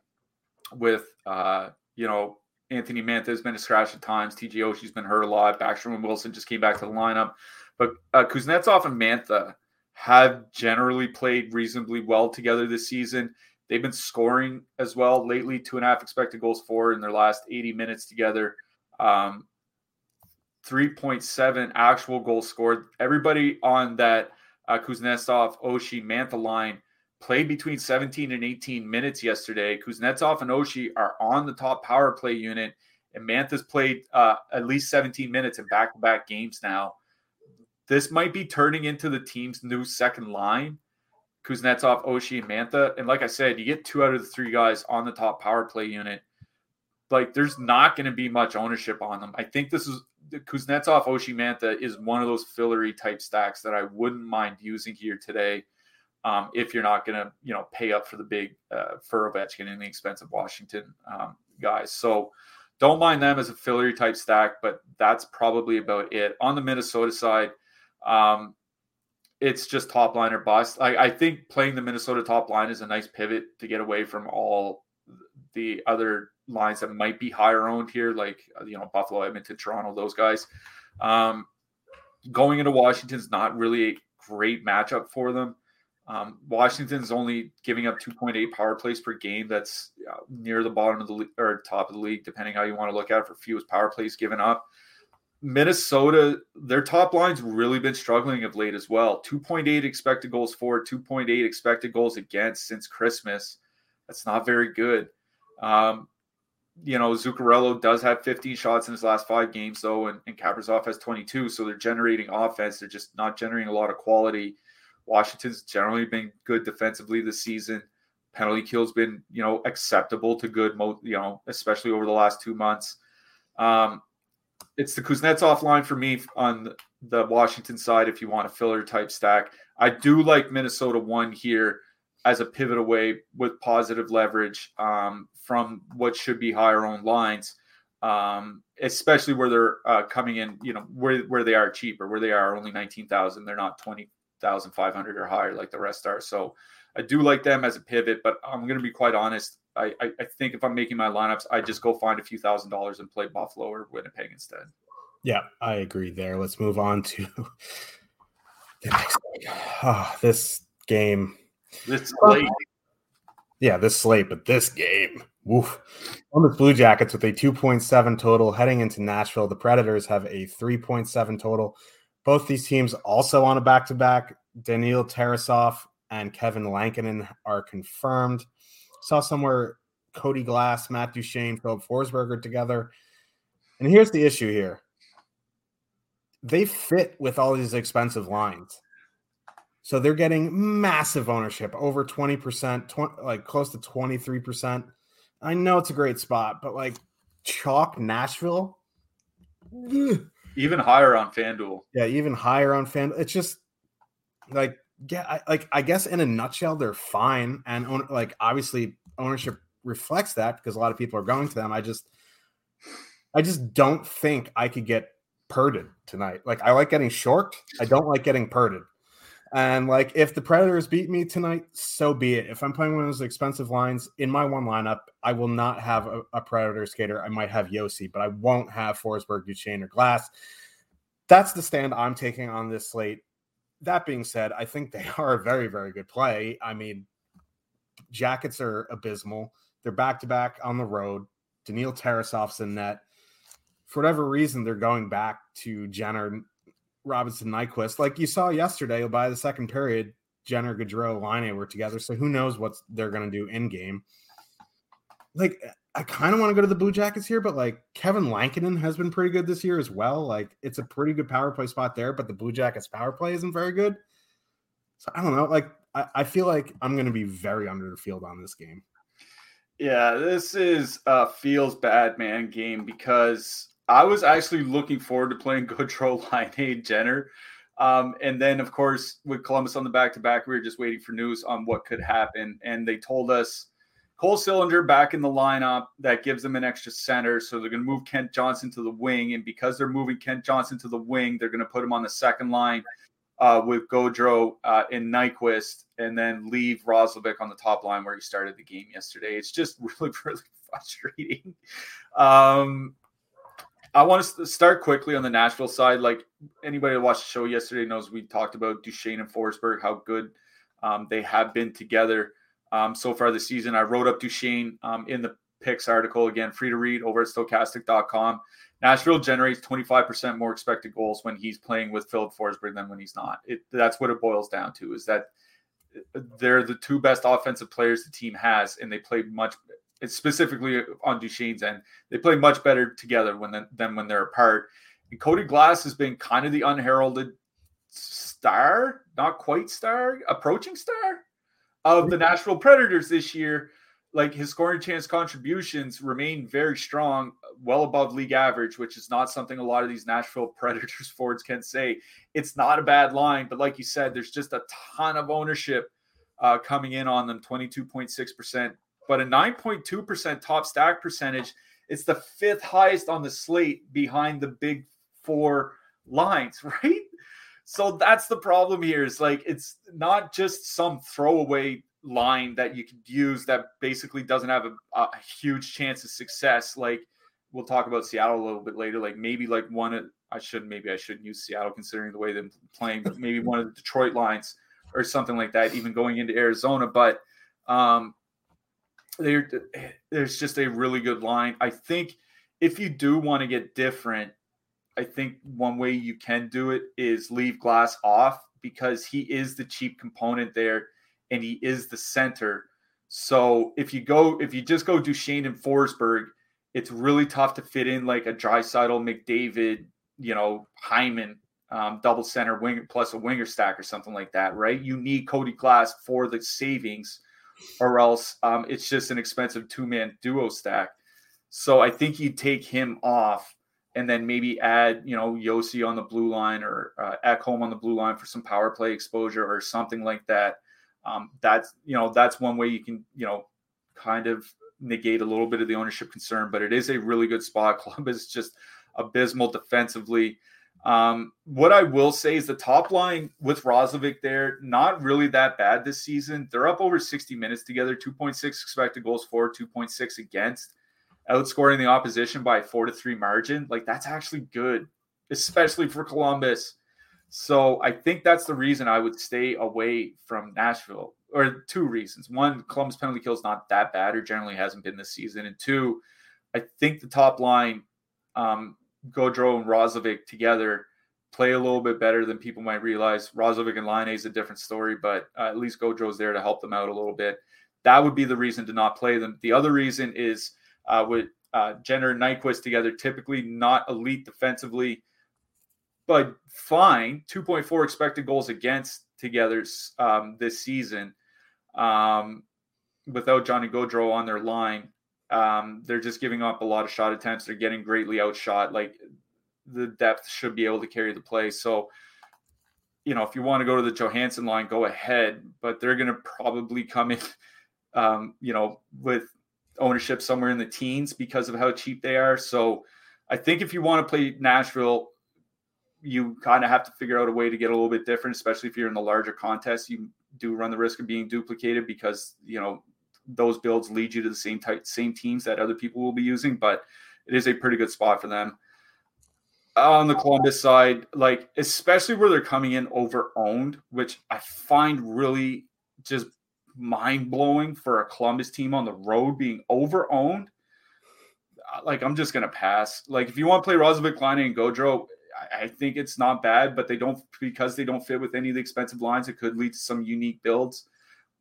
with, uh, you know, Anthony Mantha has been a scratch at times. T J Oshie's been hurt a lot. Backstrom and Wilson just came back to the lineup. But uh, Kuznetsov and Mantha have generally played reasonably well together this season. They've been scoring as well lately, two and a half expected goals for in their last eighty minutes together. Um, three point seven actual goals scored. Everybody on that Uh, Kuznetsov, Oshie, Mantha line played between seventeen and eighteen minutes yesterday. Kuznetsov and Oshie are on the top power play unit, and Mantha's played uh, at least seventeen minutes in back-to-back games now. This might be turning into the team's new second line, Kuznetsov, Oshie, and Mantha. And like I said, you get two out of the three guys on the top power play unit. like there's not going to be much ownership on them. I think this is Kuznetsov Oshimanta is one of those fillery type stacks that I wouldn't mind using here today. Um, if you're not going to, you know, pay up for the big uh, for Ovechkin and the expensive Washington um, guys. So don't mind them as a fillery type stack, but that's probably about it. On the Minnesota side, um, it's just top line or bust. I, I think playing the Minnesota top line is a nice pivot to get away from all the other lines that might be higher owned here, like, you know, Buffalo, Edmonton, Toronto, those guys. Um, going into Washington's not really a great matchup for them. Um, Washington's only giving up two point eight power plays per game. That's uh, near the bottom of the le- or top of the league, depending how you want to look at it, for fewest power plays given up. Minnesota, their top line's really been struggling of late as well. two point eight expected goals for, two point eight expected goals against since Christmas. That's not very good. Um, you know, Zuccarello does have fifteen shots in his last five games, though, and, and Kaprizov has twenty-two. So they're generating offense. They're just not generating a lot of quality. Washington's generally been good defensively this season. Penalty kill's been, you know, acceptable to good, you know, especially over the last two months. Um, it's the Kuznetsov line for me on the Washington side if you want a filler type stack. I do like Minnesota one here as a pivot away with positive leverage um, from what should be higher owned lines, um, especially where they're uh, coming in, you know, where where they are cheaper, where they are only nineteen thousand. They're not twenty thousand five hundred or higher like the rest are. So I do like them as a pivot, but I'm going to be quite honest. I, I, I think if I'm making my lineups, I just go find a few thousand dollars and play Buffalo or Winnipeg instead. Yeah, I agree there. Let's move on to the next game. Oh, this game. This slate. Yeah, this slate, but this game. Woof. Columbus Blue Jackets with a two point seven total heading into Nashville. The Predators have a three point seven total. Both these teams also on a back-to-back. Daniil Tarasov and Kevin Lankinen are confirmed. Saw somewhere Cody Glass, Matt Duchene, Philip Forsberger together. And here's the issue here. They fit with all these expensive lines. So they're getting massive ownership, over twenty percent, twenty, like close to twenty-three percent. I know it's a great spot, but like chalk Nashville. Ugh. Even higher on FanDuel. Yeah, even higher on FanDuel. It's just like, yeah, I, like I guess in a nutshell, they're fine, and own, like obviously ownership reflects that because a lot of people are going to them. I just, I just don't think I could get purted tonight. Like I like getting short. I don't like getting purted. And like if the Predators beat me tonight, so be it. If I'm playing one of those expensive lines in my one lineup, I will not have a, a Predator skater. I might have Yossi, but I won't have Forsberg, Duchene, or Glass. That's the stand I'm taking on this slate. That being said, I think they are a very, very good play. I mean, Jackets are abysmal. They're back-to-back on the road. Daniil Tarasov's in net. For whatever reason, they're going back to Jenner, Robinson, Nyquist. Like you saw yesterday, by the second period, Jenner, Gaudreau, Laine were together. So who knows what they're going to do in game. Like, I kind of want to go to the Blue Jackets here, but like Kevin Lankinen has been pretty good this year as well. Like it's a pretty good power play spot there, but the Blue Jackets power play isn't very good. So I don't know. Like I, I feel like I'm going to be very under the field on this game. Yeah, this is a feels bad man game because I was actually looking forward to playing Gaudreau, Laine, Jenner. Um, and then, of course, with Columbus on the back-to-back, we were just waiting for news on what could happen. And they told us Cole Sillinger back in the lineup. That gives them an extra center. So they're going to move Kent Johnson to the wing. And because they're moving Kent Johnson to the wing, they're going to put him on the second line uh, with Gaudreau uh, and Nyquist and then leave Roslovic on the top line where he started the game yesterday. It's just really, really frustrating. Um I want to start quickly on the Nashville side. Like anybody that watched the show yesterday knows we talked about Duchene and Forsberg, how good um, they have been together um, so far this season. I wrote up Duchene um, in the picks article, again, free to read over at stochastic dot com. Nashville generates twenty-five percent more expected goals when he's playing with Philip Forsberg than when he's not. It, that's what it boils down to, is that they're the two best offensive players the team has, and they play much – it's specifically on Duchene's end. They play much better together when the, than when they're apart. And Cody Glass has been kind of the unheralded star, not quite star, approaching star of the Nashville Predators this year. like his scoring chance contributions remain very strong, well above league average, which is not something a lot of these Nashville Predators forwards can say. It's not a bad line, but like you said, there's just a ton of ownership uh, coming in on them, twenty-two point six percent. But a nine point two percent top stack percentage, it's the fifth highest on the slate behind the big four lines, right? So that's the problem here. It's like it's not just some throwaway line that you could use that basically doesn't have a, a huge chance of success. Like we'll talk about Seattle a little bit later. Like maybe like one of, I should, maybe I shouldn't use Seattle considering the way they're playing, but maybe one of the Detroit lines or something like that, even going into Arizona. But um, there, there's just a really good line. I think if you do want to get different, I think one way you can do it is leave Glass off because he is the cheap component there. And he is the center. So if you go, if you just go Duchesne and Forsberg, it's really tough to fit in like a Draisaitl, McDavid, you know, Hyman, um, double center wing plus a winger stack or something like that, right? You need Cody Glass for the savings, or else um, it's just an expensive two-man duo stack. So I think you take him off and then maybe add, you know, Yossi on the blue line or uh, Ekholm on the blue line for some power play exposure or something like that. Um, that's, you know, that's one way you can, you know, kind of negate a little bit of the ownership concern, but it is a really good spot. Columbus is just abysmal defensively. Um, what I will say is the top line with Roslovic there, not really that bad this season. They're up over sixty minutes together, two point six expected goals for, two point six against, outscoring the opposition by a four to three margin. Like that's actually good, especially for Columbus. So I think that's the reason I would stay away from Nashville, or two reasons. One, Columbus penalty kill is not that bad, or generally hasn't been this season. And two, I think the top line, um, Gaudreau and Roslovic together, play a little bit better than people might realize. Roslovic and Laine is a different story, but uh, at least Gaudreau's there to help them out a little bit. That would be the reason to not play them. The other reason is uh, with uh, Jenner and Nyquist together, typically not elite defensively, but fine, two point four expected goals against together um, this season. Um, without Johnny Gaudreau on their line, um, they're just giving up a lot of shot attempts. They're getting greatly outshot. Like the depth should be able to carry the play. So, you know, if you want to go to the Johansson line, go ahead. But they're going to probably come in, um, you know, with ownership somewhere in the teens because of how cheap they are. So I think if you want to play Nashville, you kind of have to figure out a way to get a little bit different, especially if you're in the larger contest. You do run the risk of being duplicated because, you know, those builds lead you to the same type, same teams that other people will be using, but it is a pretty good spot for them. On the Columbus side, like, especially where they're coming in over owned, which I find really just mind blowing for a Columbus team on the road being over owned. Like, I'm just going to pass. Like, if you want to play Roslovic, Klein and Gaudreau, I think it's not bad, but they don't, because they don't fit with any of the expensive lines, it could lead to some unique builds.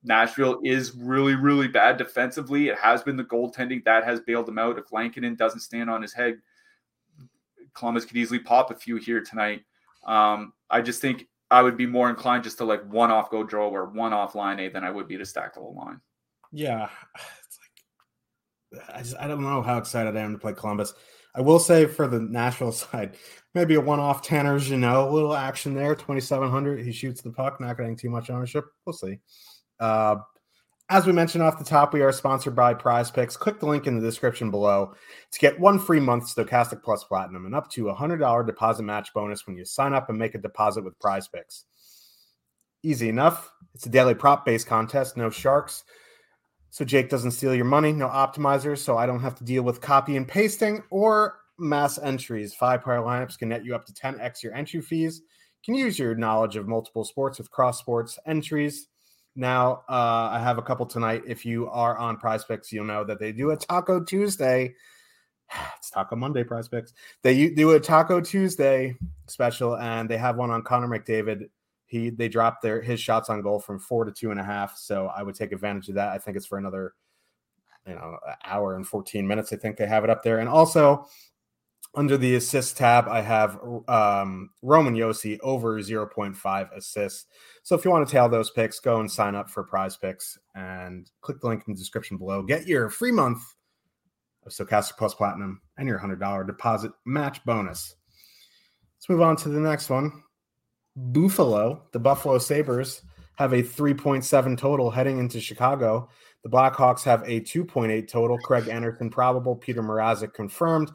Nashville is really, really bad defensively. It has been the goaltending that has bailed them out. If Lankinen doesn't stand on his head, Columbus could easily pop a few here tonight. Um, I just think I would be more inclined just to like one off Gaudreau or one off Laine than I would be to stack the whole line. Yeah. It's like, I just, I don't know how excited I am to play Columbus. I will say for the Nashville side, maybe a one-off Tanner Jeannot, a little action there, twenty-seven hundred. He shoots the puck, not getting too much ownership. We'll see. Uh, as we mentioned off the top, we are sponsored by PrizePicks. Click the link in the description below to get one free month Stochastic Plus Platinum and up to a one hundred dollars deposit match bonus when you sign up and make a deposit with PrizePicks. Easy enough. It's a daily prop-based contest, no sharks. So Jake doesn't steal your money, no optimizers, so I don't have to deal with copy and pasting or mass entries. Five-player lineups can net you up to ten x your entry fees. You can use your knowledge of multiple sports with cross-sports entries. Now, uh, I have a couple tonight. If you are on PrizePicks, you'll know that they do a Taco Tuesday. It's Taco Monday, PrizePicks. They do a Taco Tuesday special, and they have one on Connor McDavid. He, they dropped their his shots on goal from four to two and a half, so I would take advantage of that. I think it's for another, you know, hour and fourteen minutes. I think they have it up there. And also, Under the assist tab, I have um, Roman Josi over zero point five assists. So if you want to tail those picks, go and sign up for PrizePicks and click the link in the description below. Get your free month of Stochastic Plus Platinum and your one hundred dollars deposit match bonus. Let's move on to the next one. Buffalo, the Buffalo Sabres, have a three point seven total heading into Chicago. The Blackhawks have a two point eight total. Craig Anderson probable, Peter Mrazek confirmed.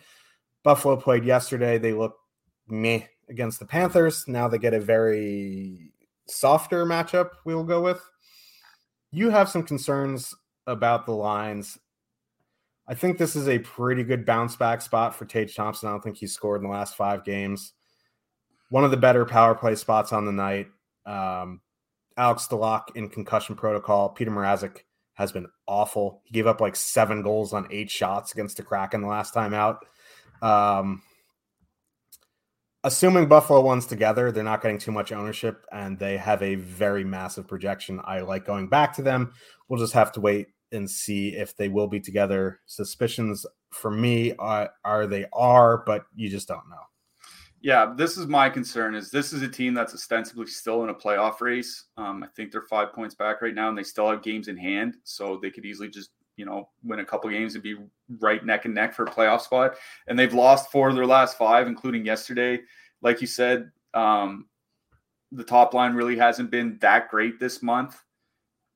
Buffalo played yesterday. They looked meh against the Panthers. Now they get a very softer matchup we'll go with. You have some concerns about the lines. I think this is a pretty good bounce back spot for Tage Thompson. I don't think he's scored in the last five games. One of the better power play spots on the night. Um, Alex Dellach in concussion protocol. Peter Mrazek has been awful. He gave up like seven goals on eight shots against the Kraken the last time out. Um, assuming Buffalo ones together, they're not getting too much ownership and they have a very massive projection. I like going back to them. We'll just have to wait and see if they will be together. Suspicions for me are, are they are, but you just don't know. Yeah, this is my concern is this is a team that's ostensibly still in a playoff race. Um, I think they're five points back right now and they still have games in hand. So they could easily just, you know, win a couple games and be right neck and neck for a playoff spot. And they've lost four of their last five, including yesterday. Like you said, um, the top line really hasn't been that great this month.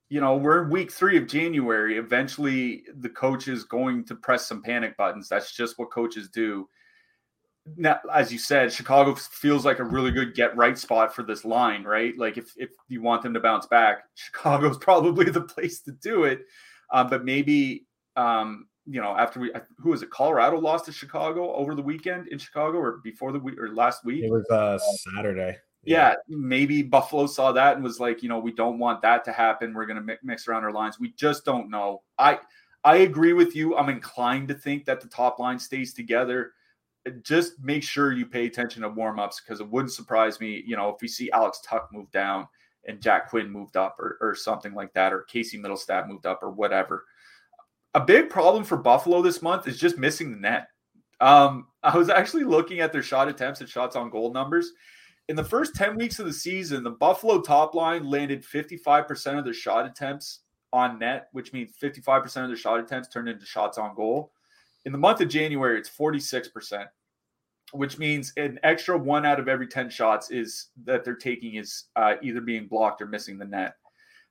You know, we're in week three of January. Eventually the coach is going to press some panic buttons. That's just what coaches do. Now, as you said, Chicago feels like a really good get right spot for this line, right? Like if, if you want them to bounce back, Chicago's probably the place to do it. Uh, but maybe, um, you know, after we, who was it? Colorado lost to Chicago over the weekend in Chicago or before the week or last week. It was uh, Saturday. Yeah. yeah. Maybe Buffalo saw that and was like, you know, we don't want that to happen. We're going to mix around our lines. We just don't know. I, I agree with you. I'm inclined to think that the top line stays together. Just make sure you pay attention to warmups because it wouldn't surprise me. You know, if we see Alex Tuck move down and Jack Quinn moved up or, or something like that, or Casey Middlestat moved up or whatever. A big problem for Buffalo this month is just missing the net. Um, I was actually looking at their shot attempts and shots on goal numbers. In the first ten weeks of the season, the Buffalo top line landed fifty-five percent of their shot attempts on net, which means fifty-five percent of their shot attempts turned into shots on goal. In the month of January, it's forty-six percent, which means an extra one out of every ten shots is that they're taking is uh, either being blocked or missing the net.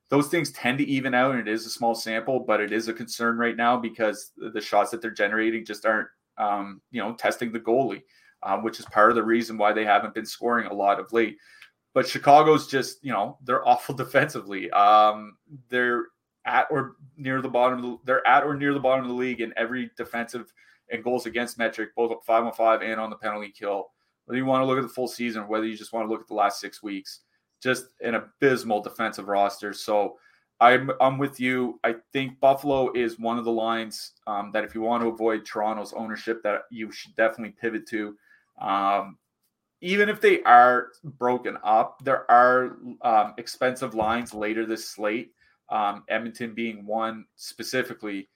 Those things tend to even out, and it is a small sample, but it is a concern right now because the shots that they're generating just aren't, um, you know, testing the goalie, um, which is part of the reason why they haven't been scoring a lot of late. But Chicago's just, you know, they're awful defensively. Um, they're at or near the bottom. Of the, they're at or near the bottom of the league in every defensive and goals against metric, both five on five and on the penalty kill. Whether you want to look at the full season, or whether you just want to look at the last six weeks, just an abysmal defensive roster. So I'm, I'm with you. I think Buffalo is one of the lines um, that if you want to avoid Toronto's ownership that you should definitely pivot to. Um, even if they are broken up, there are um, expensive lines later this slate, um, Edmonton being one specifically.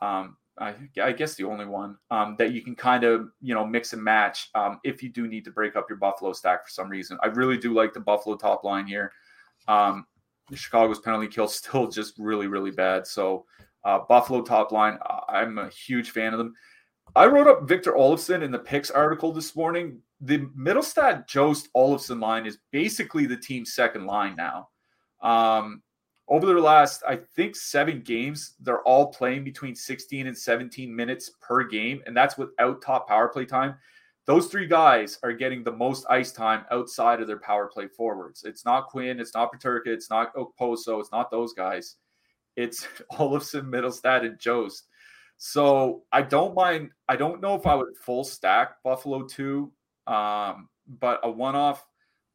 Um, I, I guess the only one um, that you can kind of, you know, mix and match um, if you do need to break up your Buffalo stack for some reason. I really do like the Buffalo top line here. Um, Chicago's penalty kill still just really, really bad. So uh, Buffalo top line, I'm a huge fan of them. I wrote up Victor Olofsson in the picks article this morning. The Middlestat Jost Olofsson line is basically the team's second line now. Um, Over their last, I think, seven games, they're all playing between sixteen and seventeen minutes per game, and that's without top power play time. Those three guys are getting the most ice time outside of their power play forwards. It's not Quinn, it's not Peterka, it's not Okposo, it's not those guys. It's Olofsson, Middlestat, and Jost. So I don't mind. I don't know if I would full stack Buffalo two, um, but a one-off,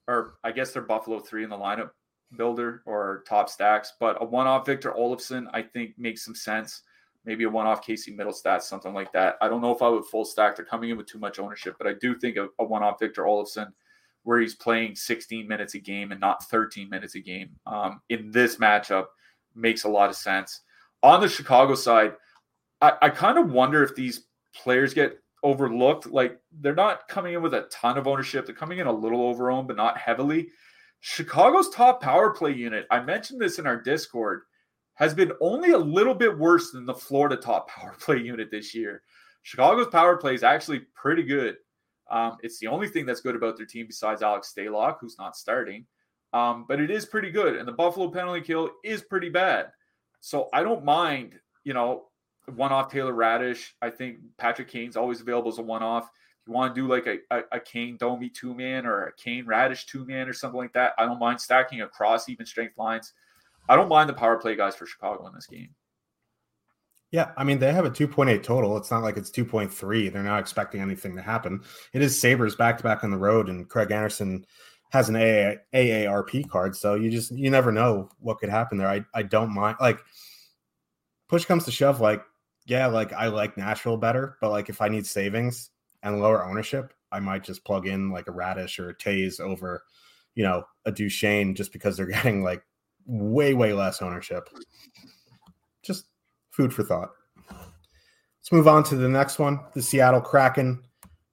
or I guess they're Buffalo three in the lineup builder or top stacks, but a one-off Victor Olofsson, I think makes some sense. Maybe a one-off Casey Middlestat, something like that. I don't know if I would full stack. They're coming in with too much ownership, but I do think a, a one-off Victor Olofsson where he's playing sixteen minutes a game and not thirteen minutes a game um, in this matchup makes a lot of sense. On the Chicago side, I, I kind of wonder if these players get overlooked. Like, they're not coming in with a ton of ownership. They're coming in a little over-owned, but not heavily. Chicago's top power play unit, I mentioned this in our Discord, has been only a little bit worse than the Florida top power play unit this year. Chicago's power play is actually pretty good. Um, it's the only thing that's good about their team besides Alex Stalock, who's not starting. Um, but it is pretty good. And the Buffalo penalty kill is pretty bad. So I don't mind, you know, one-off Taylor Radish. I think Patrick Kane's always available as a one-off. If you want to do like a, a, a Kane Domi two-man or a Kane Radish two-man or something like that, I don't mind stacking across even strength lines. I don't mind the power play guys for Chicago in this game. Yeah, I mean, they have a two point eight total. It's not like it's two point three. They're not expecting anything to happen. It is Sabres back-to-back on the road, and Craig Anderson has an A A R P card, so you just you never know what could happen there. I, I don't mind. Like, push comes to shove, like, yeah, like, I like Nashville better, but, like, if I need savings and lower ownership, I might just plug in, like, a Radish or a Taze over, you know, a Duchesne just because they're getting, like, way, way less ownership. Just food for thought. Let's move on to the next one. The Seattle Kraken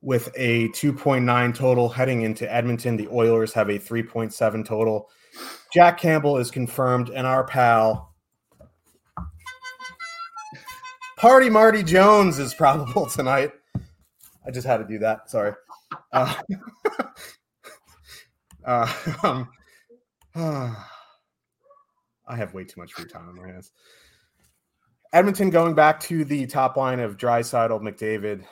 with a two point nine total heading into Edmonton. The Oilers have a three point seven total. Jack Campbell is confirmed, and our pal Party Marty Jones is probable tonight. I just had to do that. Sorry. Uh, uh, um, uh, I have way too much free time on my hands. Edmonton going back to the top line of Draisaitl, McDavid,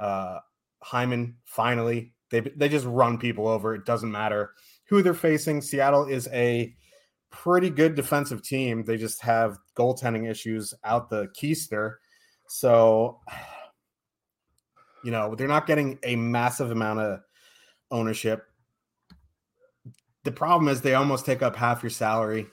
uh, Hyman. Finally, they they just run people over. It doesn't matter who they're facing. Seattle is a pretty good defensive team. They just have goaltending issues out the keister. So, you know, they're not getting a massive amount of ownership. The problem is they almost take up half your salary.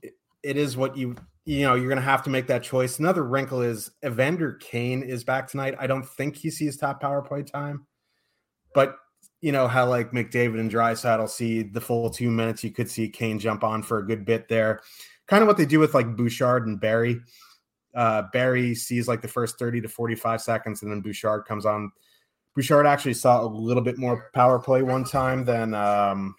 It, it is what you... You know, you're going to have to make that choice. Another wrinkle is Evander Kane is back tonight. I don't think he sees top power play time. But you know how like McDavid and Draisaitl see the full two minutes. You could see Kane jump on for a good bit there. Kind of what they do with like Bouchard and Barry. Uh, Barry sees like the first thirty to forty-five seconds, and then Bouchard comes on. Bouchard actually saw a little bit more power play one time than um,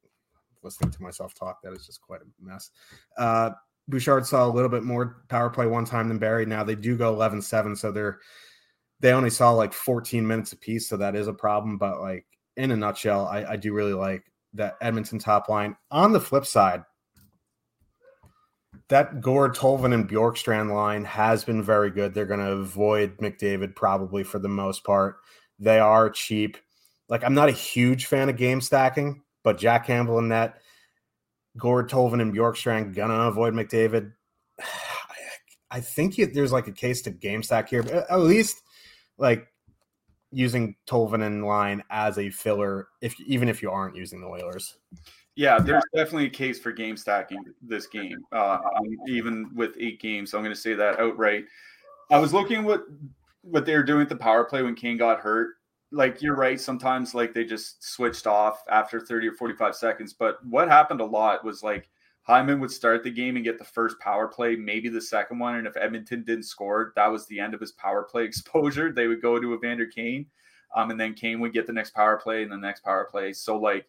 – listening to myself talk, that is just quite a mess. Uh Bouchard saw a little bit more power play one time than Barry. Now they do go eleven seven, so they're they only saw like fourteen minutes apiece, so that is a problem. But like in a nutshell, I, I do really like that Edmonton top line. On the flip side, that Gord, Tolvin, and Bjorkstrand line has been very good. They're going to avoid McDavid probably for the most part. They are cheap. Like I'm not a huge fan of game stacking, but Jack Campbell in that. Gord, Tolvin, and Bjorkstrand gonna avoid McDavid. I think you, there's like a case to game stack here, but at least like using Tolvin in line as a filler, if even if you aren't using the Oilers. Yeah, there's definitely a case for game stacking this game, uh, even with eight games. I'm going to say that outright. I was looking what what they were doing at the power play when Kane got hurt. Like, you're right, sometimes, like, they just switched off after thirty or forty-five seconds. But what happened a lot was, like, Hyman would start the game and get the first power play, maybe the second one. And if Edmonton didn't score, that was the end of his power play exposure. They would go to Evander Kane, um, and then Kane would get the next power play and the next power play. So, like,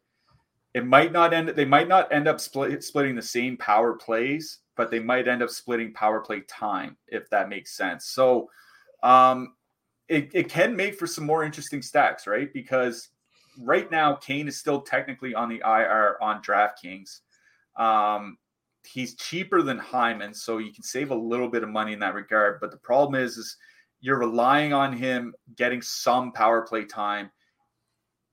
it might not end – they might not end up split, splitting the same power plays, but they might end up splitting power play time, if that makes sense. So, um It, it can make for some more interesting stacks, right? Because right now, Kane is still technically on the I R on DraftKings. Um, he's cheaper than Hyman, so you can save a little bit of money in that regard. But the problem is, is you're relying on him getting some power play time.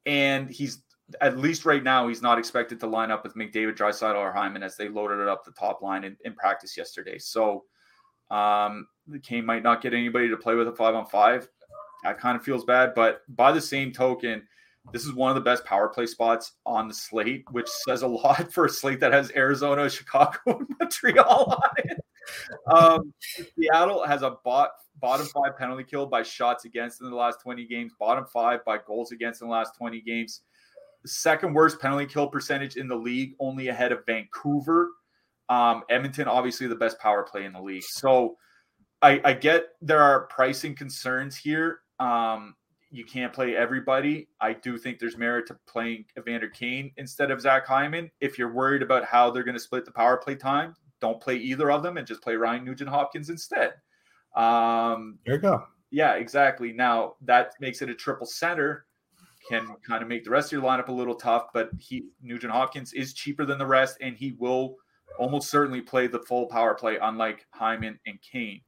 And he's, at least right now, he's not expected to line up with McDavid, Draisaitl, or Hyman as they loaded it up the top line in, in practice yesterday. So um, Kane might not get anybody to play with a five-on-five. That kind of feels bad, but by the same token, this is one of the best power play spots on the slate, which says a lot for a slate that has Arizona, Chicago, and Montreal on it. Um, Seattle has a bot, bottom five penalty kill by shots against in the last twenty games, bottom five by goals against in the last twenty games. The second worst penalty kill percentage in the league, only ahead of Vancouver. Um, Edmonton, obviously the best power play in the league. So I, I get there are pricing concerns here. Um, you can't play everybody. I do think there's merit to playing Evander Kane instead of Zach Hyman. If you're worried about how they're going to split the power play time, don't play either of them and just play Ryan Nugent-Hopkins instead. Um, there you go. Yeah, exactly. Now, that makes it a triple center. Can kind of make the rest of your lineup a little tough, but he Nugent-Hopkins is cheaper than the rest, and he will almost certainly play the full power play, unlike Hyman and Kane.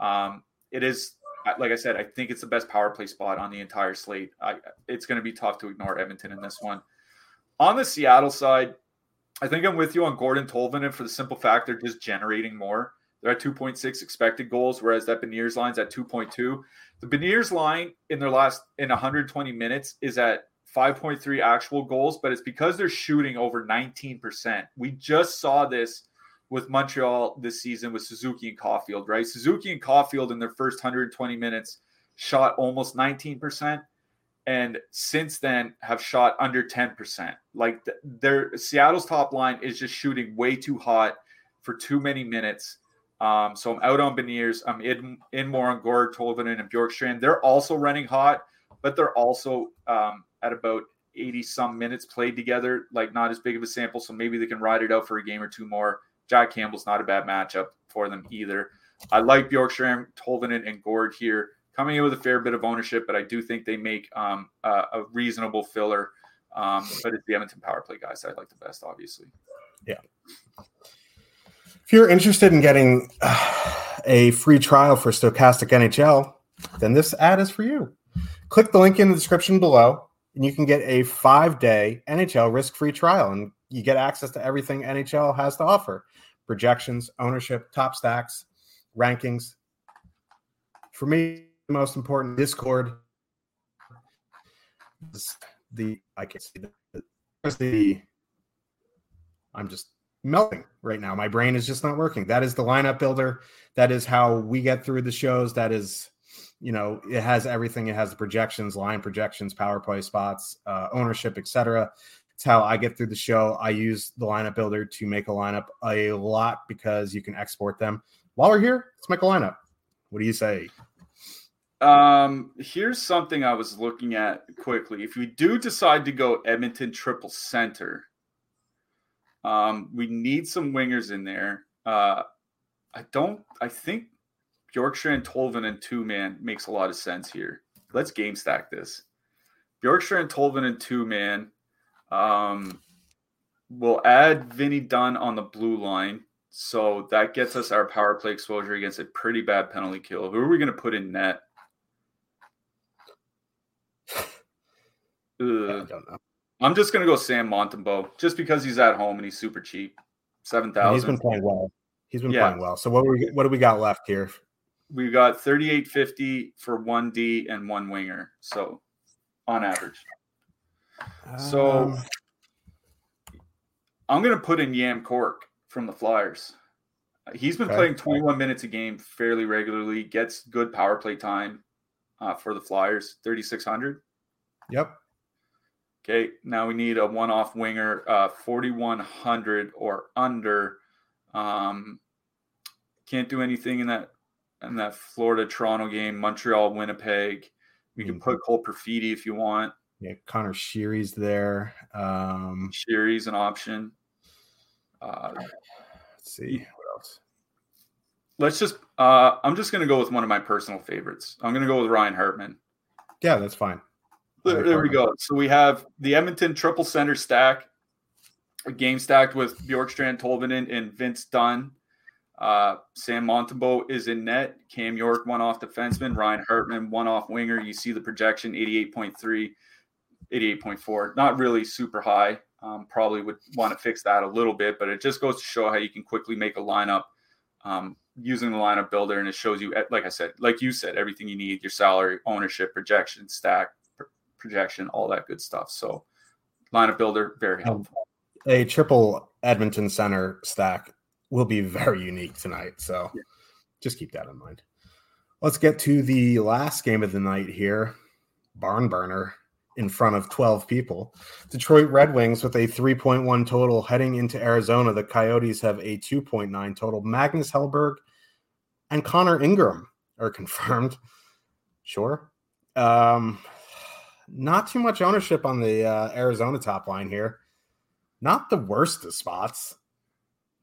Um, it is, like I said, I think it's the best power play spot on the entire slate. I, it's going to be tough to ignore Edmonton in this one. On the Seattle side, I think I'm with you on Gordon Tolvanen for the simple fact they're just generating more. They're at two point six expected goals, whereas that Beniers line's at two point two. The Beniers line in their last in one hundred twenty minutes is at five point three actual goals, but it's because they're shooting over nineteen percent. We just saw this with Montreal this season with Suzuki and Caulfield, right? Suzuki and Caulfield in their first one hundred twenty minutes shot almost nineteen percent, and since then have shot under ten percent. Like their Seattle's top line is just shooting way too hot for too many minutes. Um, so I'm out on Beniers. I'm in, in more on Gord, Tolvanen, and Bjorkstrand. They're also running hot, but they're also um, at about eighty-some minutes played together, like not as big of a sample, so maybe they can ride it out for a game or two more. Jack Campbell's not a bad matchup for them either. I like Bjorkstrand, Tolvanen, and Gord here, coming in with a fair bit of ownership, but I do think they make um, a, a reasonable filler. Um, but it's the Edmonton power play guys that I like the best, obviously. Yeah. If you're interested in getting uh, a free trial for Stochastic N H L, then this ad is for you. Click the link in the description below, and you can get a five-day N H L risk-free trial, and you get access to everything N H L has to offer. Projections, ownership, top stacks, rankings. For me, the most important Discord is the – I can't see that. There's the – I'm just – melting right now. My brain is just not working. That is the lineup builder. That is how we get through the shows. That is, you know, it has everything. It has the projections, line projections, power play spots, uh, ownership, et cetera. It's how I get through the show. I use the lineup builder to make a lineup a lot because you can export them. While we're here, let's make a lineup. What do you say? Um, here's something I was looking at quickly. If we do decide to go Edmonton triple center, Um, we need some wingers in there. Uh, I don't, I think Bjorkstrand, Tolvanen, two man makes a lot of sense here. Let's game stack this. Bjorkstrand, Tolvanen, two man. Um, we'll add Vinny Dunn on the blue line. So that gets us our power play exposure against a pretty bad penalty kill. Who are we going to put in net? Yeah, I don't know. I'm just going to go Sam Montembeau just because he's at home and he's super cheap. seven thousand. He's been playing well. He's been yeah. playing well. So what do we, what do we got left here? We got thirty-eight fifty for one D and one winger. So on average. Um, so I'm going to put in Järnkrok from the Flyers. He's been okay. playing twenty-one minutes a game fairly regularly. Gets good power play time uh, for the Flyers. thirty-six hundred. Yep. Okay, now we need a one-off winger, uh, forty-one hundred or under. Um, can't do anything in that in that Florida-Toronto game, Montreal, Winnipeg. We can put Cole Perfetti if you want. Yeah, Connor Sheary's there. Um, Sheary's an option. Uh, let's see. What else? Let's just uh, – I'm just going to go with one of my personal favorites. I'm going to go with Ryan Hartman. Yeah, that's fine. There, there we go. So we have the Edmonton triple center stack, a game stacked with Bjorkstrand, Tolvanen, and Vince Dunn. Uh, Sam Montembeau is in net. Cam York, one-off defenseman. Ryan Hartman, one-off winger. You see the projection, eighty-eight point three, eighty-eight point four. Not really super high. Um, probably would want to fix that a little bit, but it just goes to show how you can quickly make a lineup um, using the lineup builder, and it shows you, like I said, like you said, everything you need, your salary, ownership, projection, stack, projection, all that good stuff. So lineup builder, very helpful. A triple Edmonton center stack will be very unique tonight. So yeah. Just keep that in mind. Let's get to the last game of the night here. Barn burner in front of twelve people. Detroit Red Wings with a three point one total heading into Arizona. The Coyotes have a two point nine total. Magnus Hellberg and Connor Ingram are confirmed. Sure. Um, not too much ownership on the uh, Arizona top line here. Not the worst of spots,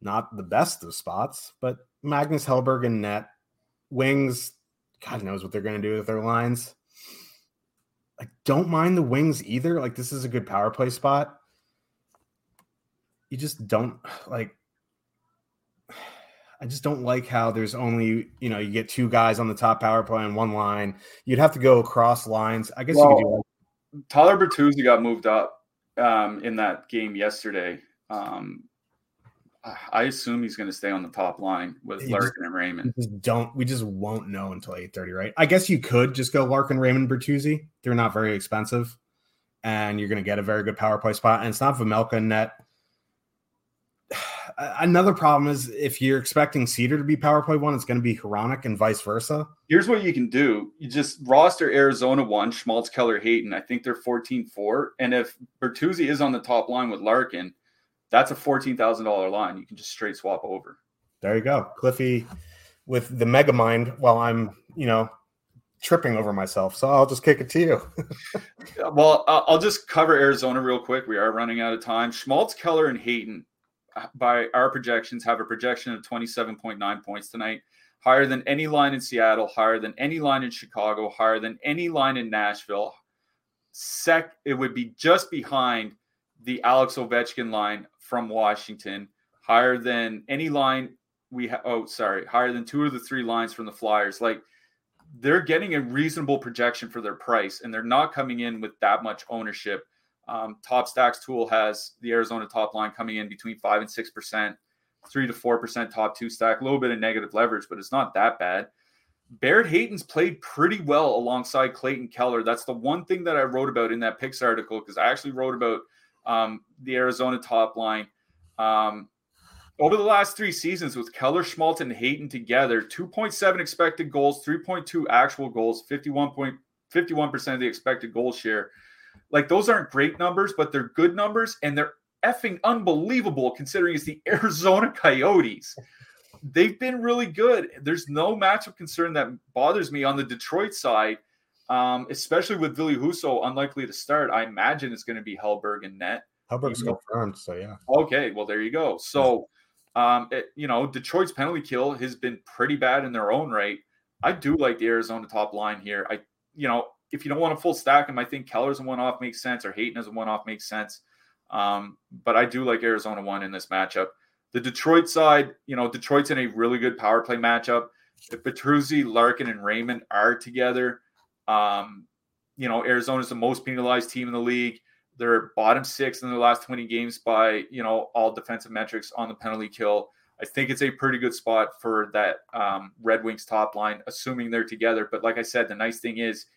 not the best of spots, but Magnus Hellberg in net. Wings, God knows what they're going to do with their lines. I don't mind the Wings either. Like, this is a good power play spot. You just don't like, I just don't like how there's only, you know, you get two guys on the top power play on one line. You'd have to go across lines. I guess well, you could do that. Tyler Bertuzzi got moved up um, in that game yesterday. Um, I assume he's going to stay on the top line with Larkin just, and Raymond. Just don't we just won't know until eight thirty, right? I guess you could just go Larkin, Raymond, Bertuzzi. They're not very expensive, and you're going to get a very good power play spot. And it's not Vemelka in net. Another problem is if you're expecting Cedar to be power play one, it's going to be Hironic and vice versa. Here's what you can do. You just roster Arizona one, Schmaltz, Keller, Hayton. I think they're fourteen four. And if Bertuzzi is on the top line with Larkin, that's a fourteen thousand dollars line. You can just straight swap over. There you go. Cliffy with the mega mind while I'm, you know, tripping over myself. So I'll just kick it to you. Well, I'll just cover Arizona real quick. We are running out of time. Schmaltz, Keller, and Hayton, by our projections, have a projection of twenty-seven point nine points tonight, higher than any line in Seattle, higher than any line in Chicago, higher than any line in Nashville. Sec, it would be just behind the Alex Ovechkin line from Washington, higher than any line we have. Oh, sorry, higher than two of the three lines from the Flyers. Like, they're getting a reasonable projection for their price, and they're not coming in with that much ownership. Um, Top Stacks tool has the Arizona top line coming in between five and six percent, three to four percent top two stack, a little bit of negative leverage, but it's not that bad. Barrett Hayton's played pretty well alongside Clayton Keller. That's the one thing that I wrote about in that picks article, because I actually wrote about um, the Arizona top line um, over the last three seasons with Keller, Schmaltz, and Hayton together. two point seven expected goals, three point two actual goals, fifty-one point fifty-one percent of the expected goal share. Like, those aren't great numbers, but they're good numbers, and they're effing unbelievable considering it's the Arizona Coyotes. They've been really good. There's no matchup concern that bothers me on the Detroit side, um, especially with Ville Husso unlikely to start. I imagine it's going to be Hellberg and net. Hellberg's confirmed, so yeah. Okay, well, there you go. So, um, it, you know, Detroit's penalty kill has been pretty bad in their own right. I do like the Arizona top line here. I, you know, if you don't want a full stack him, I think Keller's a one-off makes sense, or Hayton as a one-off makes sense. Um, but I do like Arizona one in this matchup. The Detroit side, you know, Detroit's in a really good power play matchup. If Bertuzzi, Larkin, and Raymond are together, um, you know, Arizona's the most penalized team in the league. They're bottom six in their last twenty games by, you know, all defensive metrics on the penalty kill. I think it's a pretty good spot for that um, Red Wings top line, assuming they're together. But like I said, the nice thing is,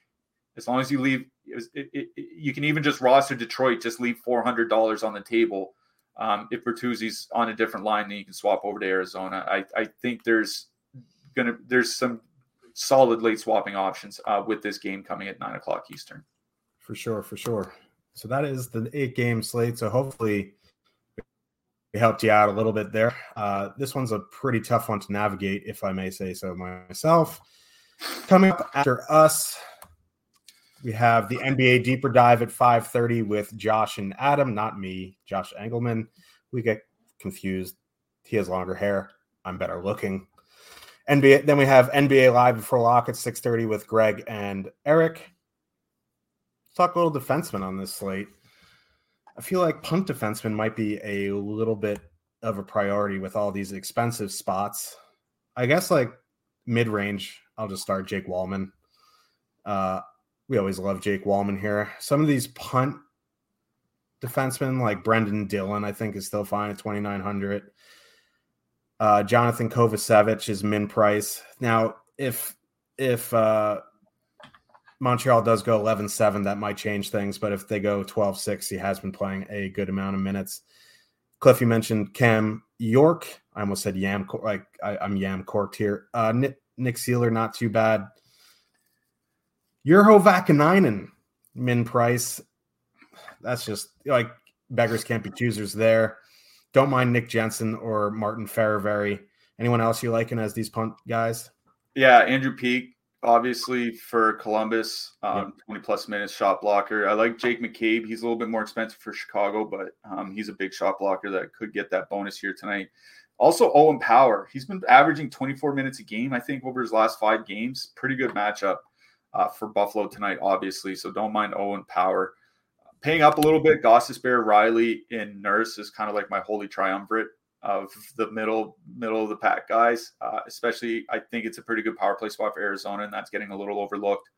as long as you leave, it, it, it, you can even just roster Detroit, just leave four hundred dollars on the table. Um, if Bertuzzi's on a different line, then you can swap over to Arizona. I, I think there's going to, there's some solid late swapping options uh, with this game coming at nine o'clock Eastern. For sure. For sure. So that is the eight game slate. So hopefully we helped you out a little bit there. Uh, this one's a pretty tough one to navigate, if I may say so myself. Coming up after us, we have the N B A Deeper Dive at five thirty with Josh and Adam, not me, Josh Engelman. We get confused. He has longer hair. I'm better looking. N B A. Then we have N B A Live Before Lock at six thirty with Greg and Eric. Let's talk a little defenseman on this slate. I feel like punt defenseman might be a little bit of a priority with all these expensive spots. I guess like mid-range, I'll just start Jake Wallman. Uh, We always love Jake Wallman here. Some of these punt defensemen, like Brendan Dillon, I think is still fine at twenty-nine hundred. Uh, Jonathan Kovacevic is min price. Now, if if uh, Montreal does go eleven seven, that might change things. But if they go twelve six, he has been playing a good amount of minutes. Cliff, you mentioned Cam York. I almost said Yam. Like I, I'm Yam corked here. Uh, Nick, Nick Seeler, not too bad. Juho Vakanainen, min price. That's just like beggars can't be choosers there. Don't mind Nick Jensen or Martin Ferravari. Anyone else you liking as these punt guys? Yeah, Andrew Peak. obviously, for Columbus, um, yep. twenty-plus minutes shot blocker. I like Jake McCabe. He's a little bit more expensive for Chicago, but um, he's a big shot blocker that could get that bonus here tonight. Also, Owen Power. He's been averaging twenty-four minutes a game, I think, over his last five games. Pretty good matchup uh, for Buffalo tonight, obviously, so don't mind Owen Power. Paying up a little bit, Gostisbehere, Riley, and Nurse is kind of like my holy triumvirate of the middle middle of the pack guys, uh, especially I think it's a pretty good power play spot for Arizona, and that's getting a little overlooked.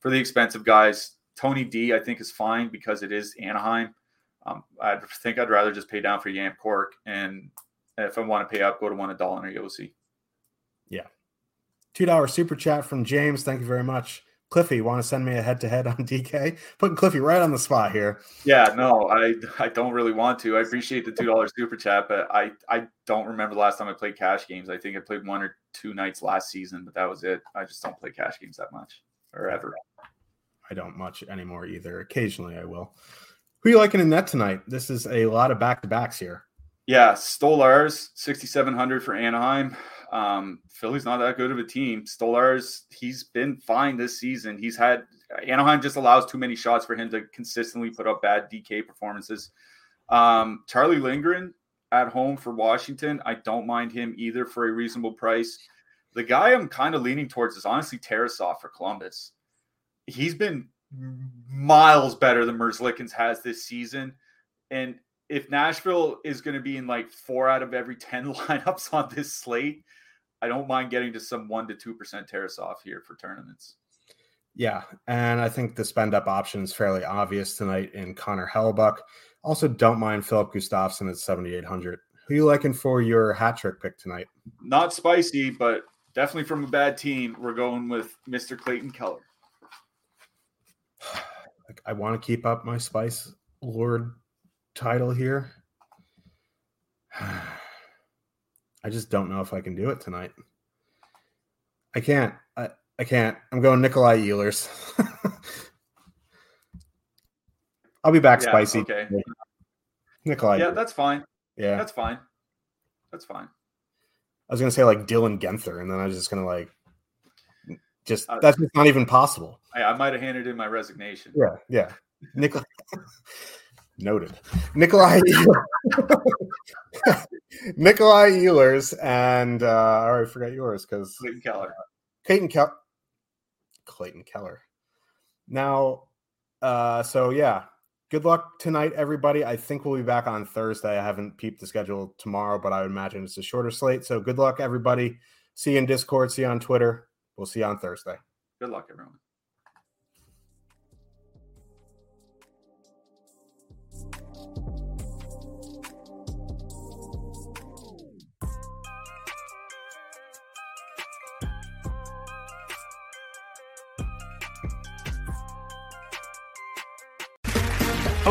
For the expensive guys, Tony D, I think, is fine because it is Anaheim. Um, I think I'd rather just pay down for Yamcork, and if I want to pay up, go to one at Dolan or Yossi. Yeah. two dollars super chat from James. Thank you very much. Cliffy, want to send me a head-to-head on D K? Putting Cliffy right on the spot here. Yeah, no, I I don't really want to. I appreciate the two dollars super chat, but I, I don't remember the last time I played cash games. I think I played one or two nights last season, but that was it. I just don't play cash games that much or ever. I don't much anymore either. Occasionally I will. Who are you liking in net tonight? This is a lot of back-to-backs here. Yeah, Stolarz, sixty-seven hundred for Anaheim. Um, Philly's not that good of a team. Stolarz, he's been fine this season. He's had Anaheim just allows too many shots for him to consistently put up bad D K performances. Um, Charlie Lindgren at home for Washington. I don't mind him either for a reasonable price. The guy I'm kind of leaning towards is honestly Tarasov for Columbus. He's been miles better than Merzlikins has this season. And if Nashville is going to be in like four out of every ten lineups on this slate, I don't mind getting to some one to two percent Tarasov here for tournaments. Yeah, and I think the spend-up option is fairly obvious tonight in Connor Hellebuyck. Also, don't mind Filip Gustavsson at seventy-eight hundred. Who are you liking for your hat-trick pick tonight? Not spicy, but definitely from a bad team. We're going with Mister Clayton Keller. I want to keep up my Spice Lord title here. I just don't know if I can do it tonight. I can't. I, I can't. I'm going Nikolai Ehlers. I'll be back, yeah, spicy. Okay. Nikolai. Yeah, Ehlers. That's fine. Yeah, that's fine. That's fine. I was gonna say like Dylan Guenther, and then I was just gonna like just uh, that's just not even possible. I, I might have handed in my resignation. Yeah, yeah. Nikolai. Noted. Nikolai Nikolai Ehlers and uh, I already forgot yours because Clayton Keller. Clayton Keller. Clayton Keller. Now, uh, so yeah, good luck tonight, everybody. I think we'll be back on Thursday. I haven't peeped the schedule tomorrow, but I would imagine it's a shorter slate. So good luck, everybody. See you in Discord. See you on Twitter. We'll see you on Thursday. Good luck, everyone.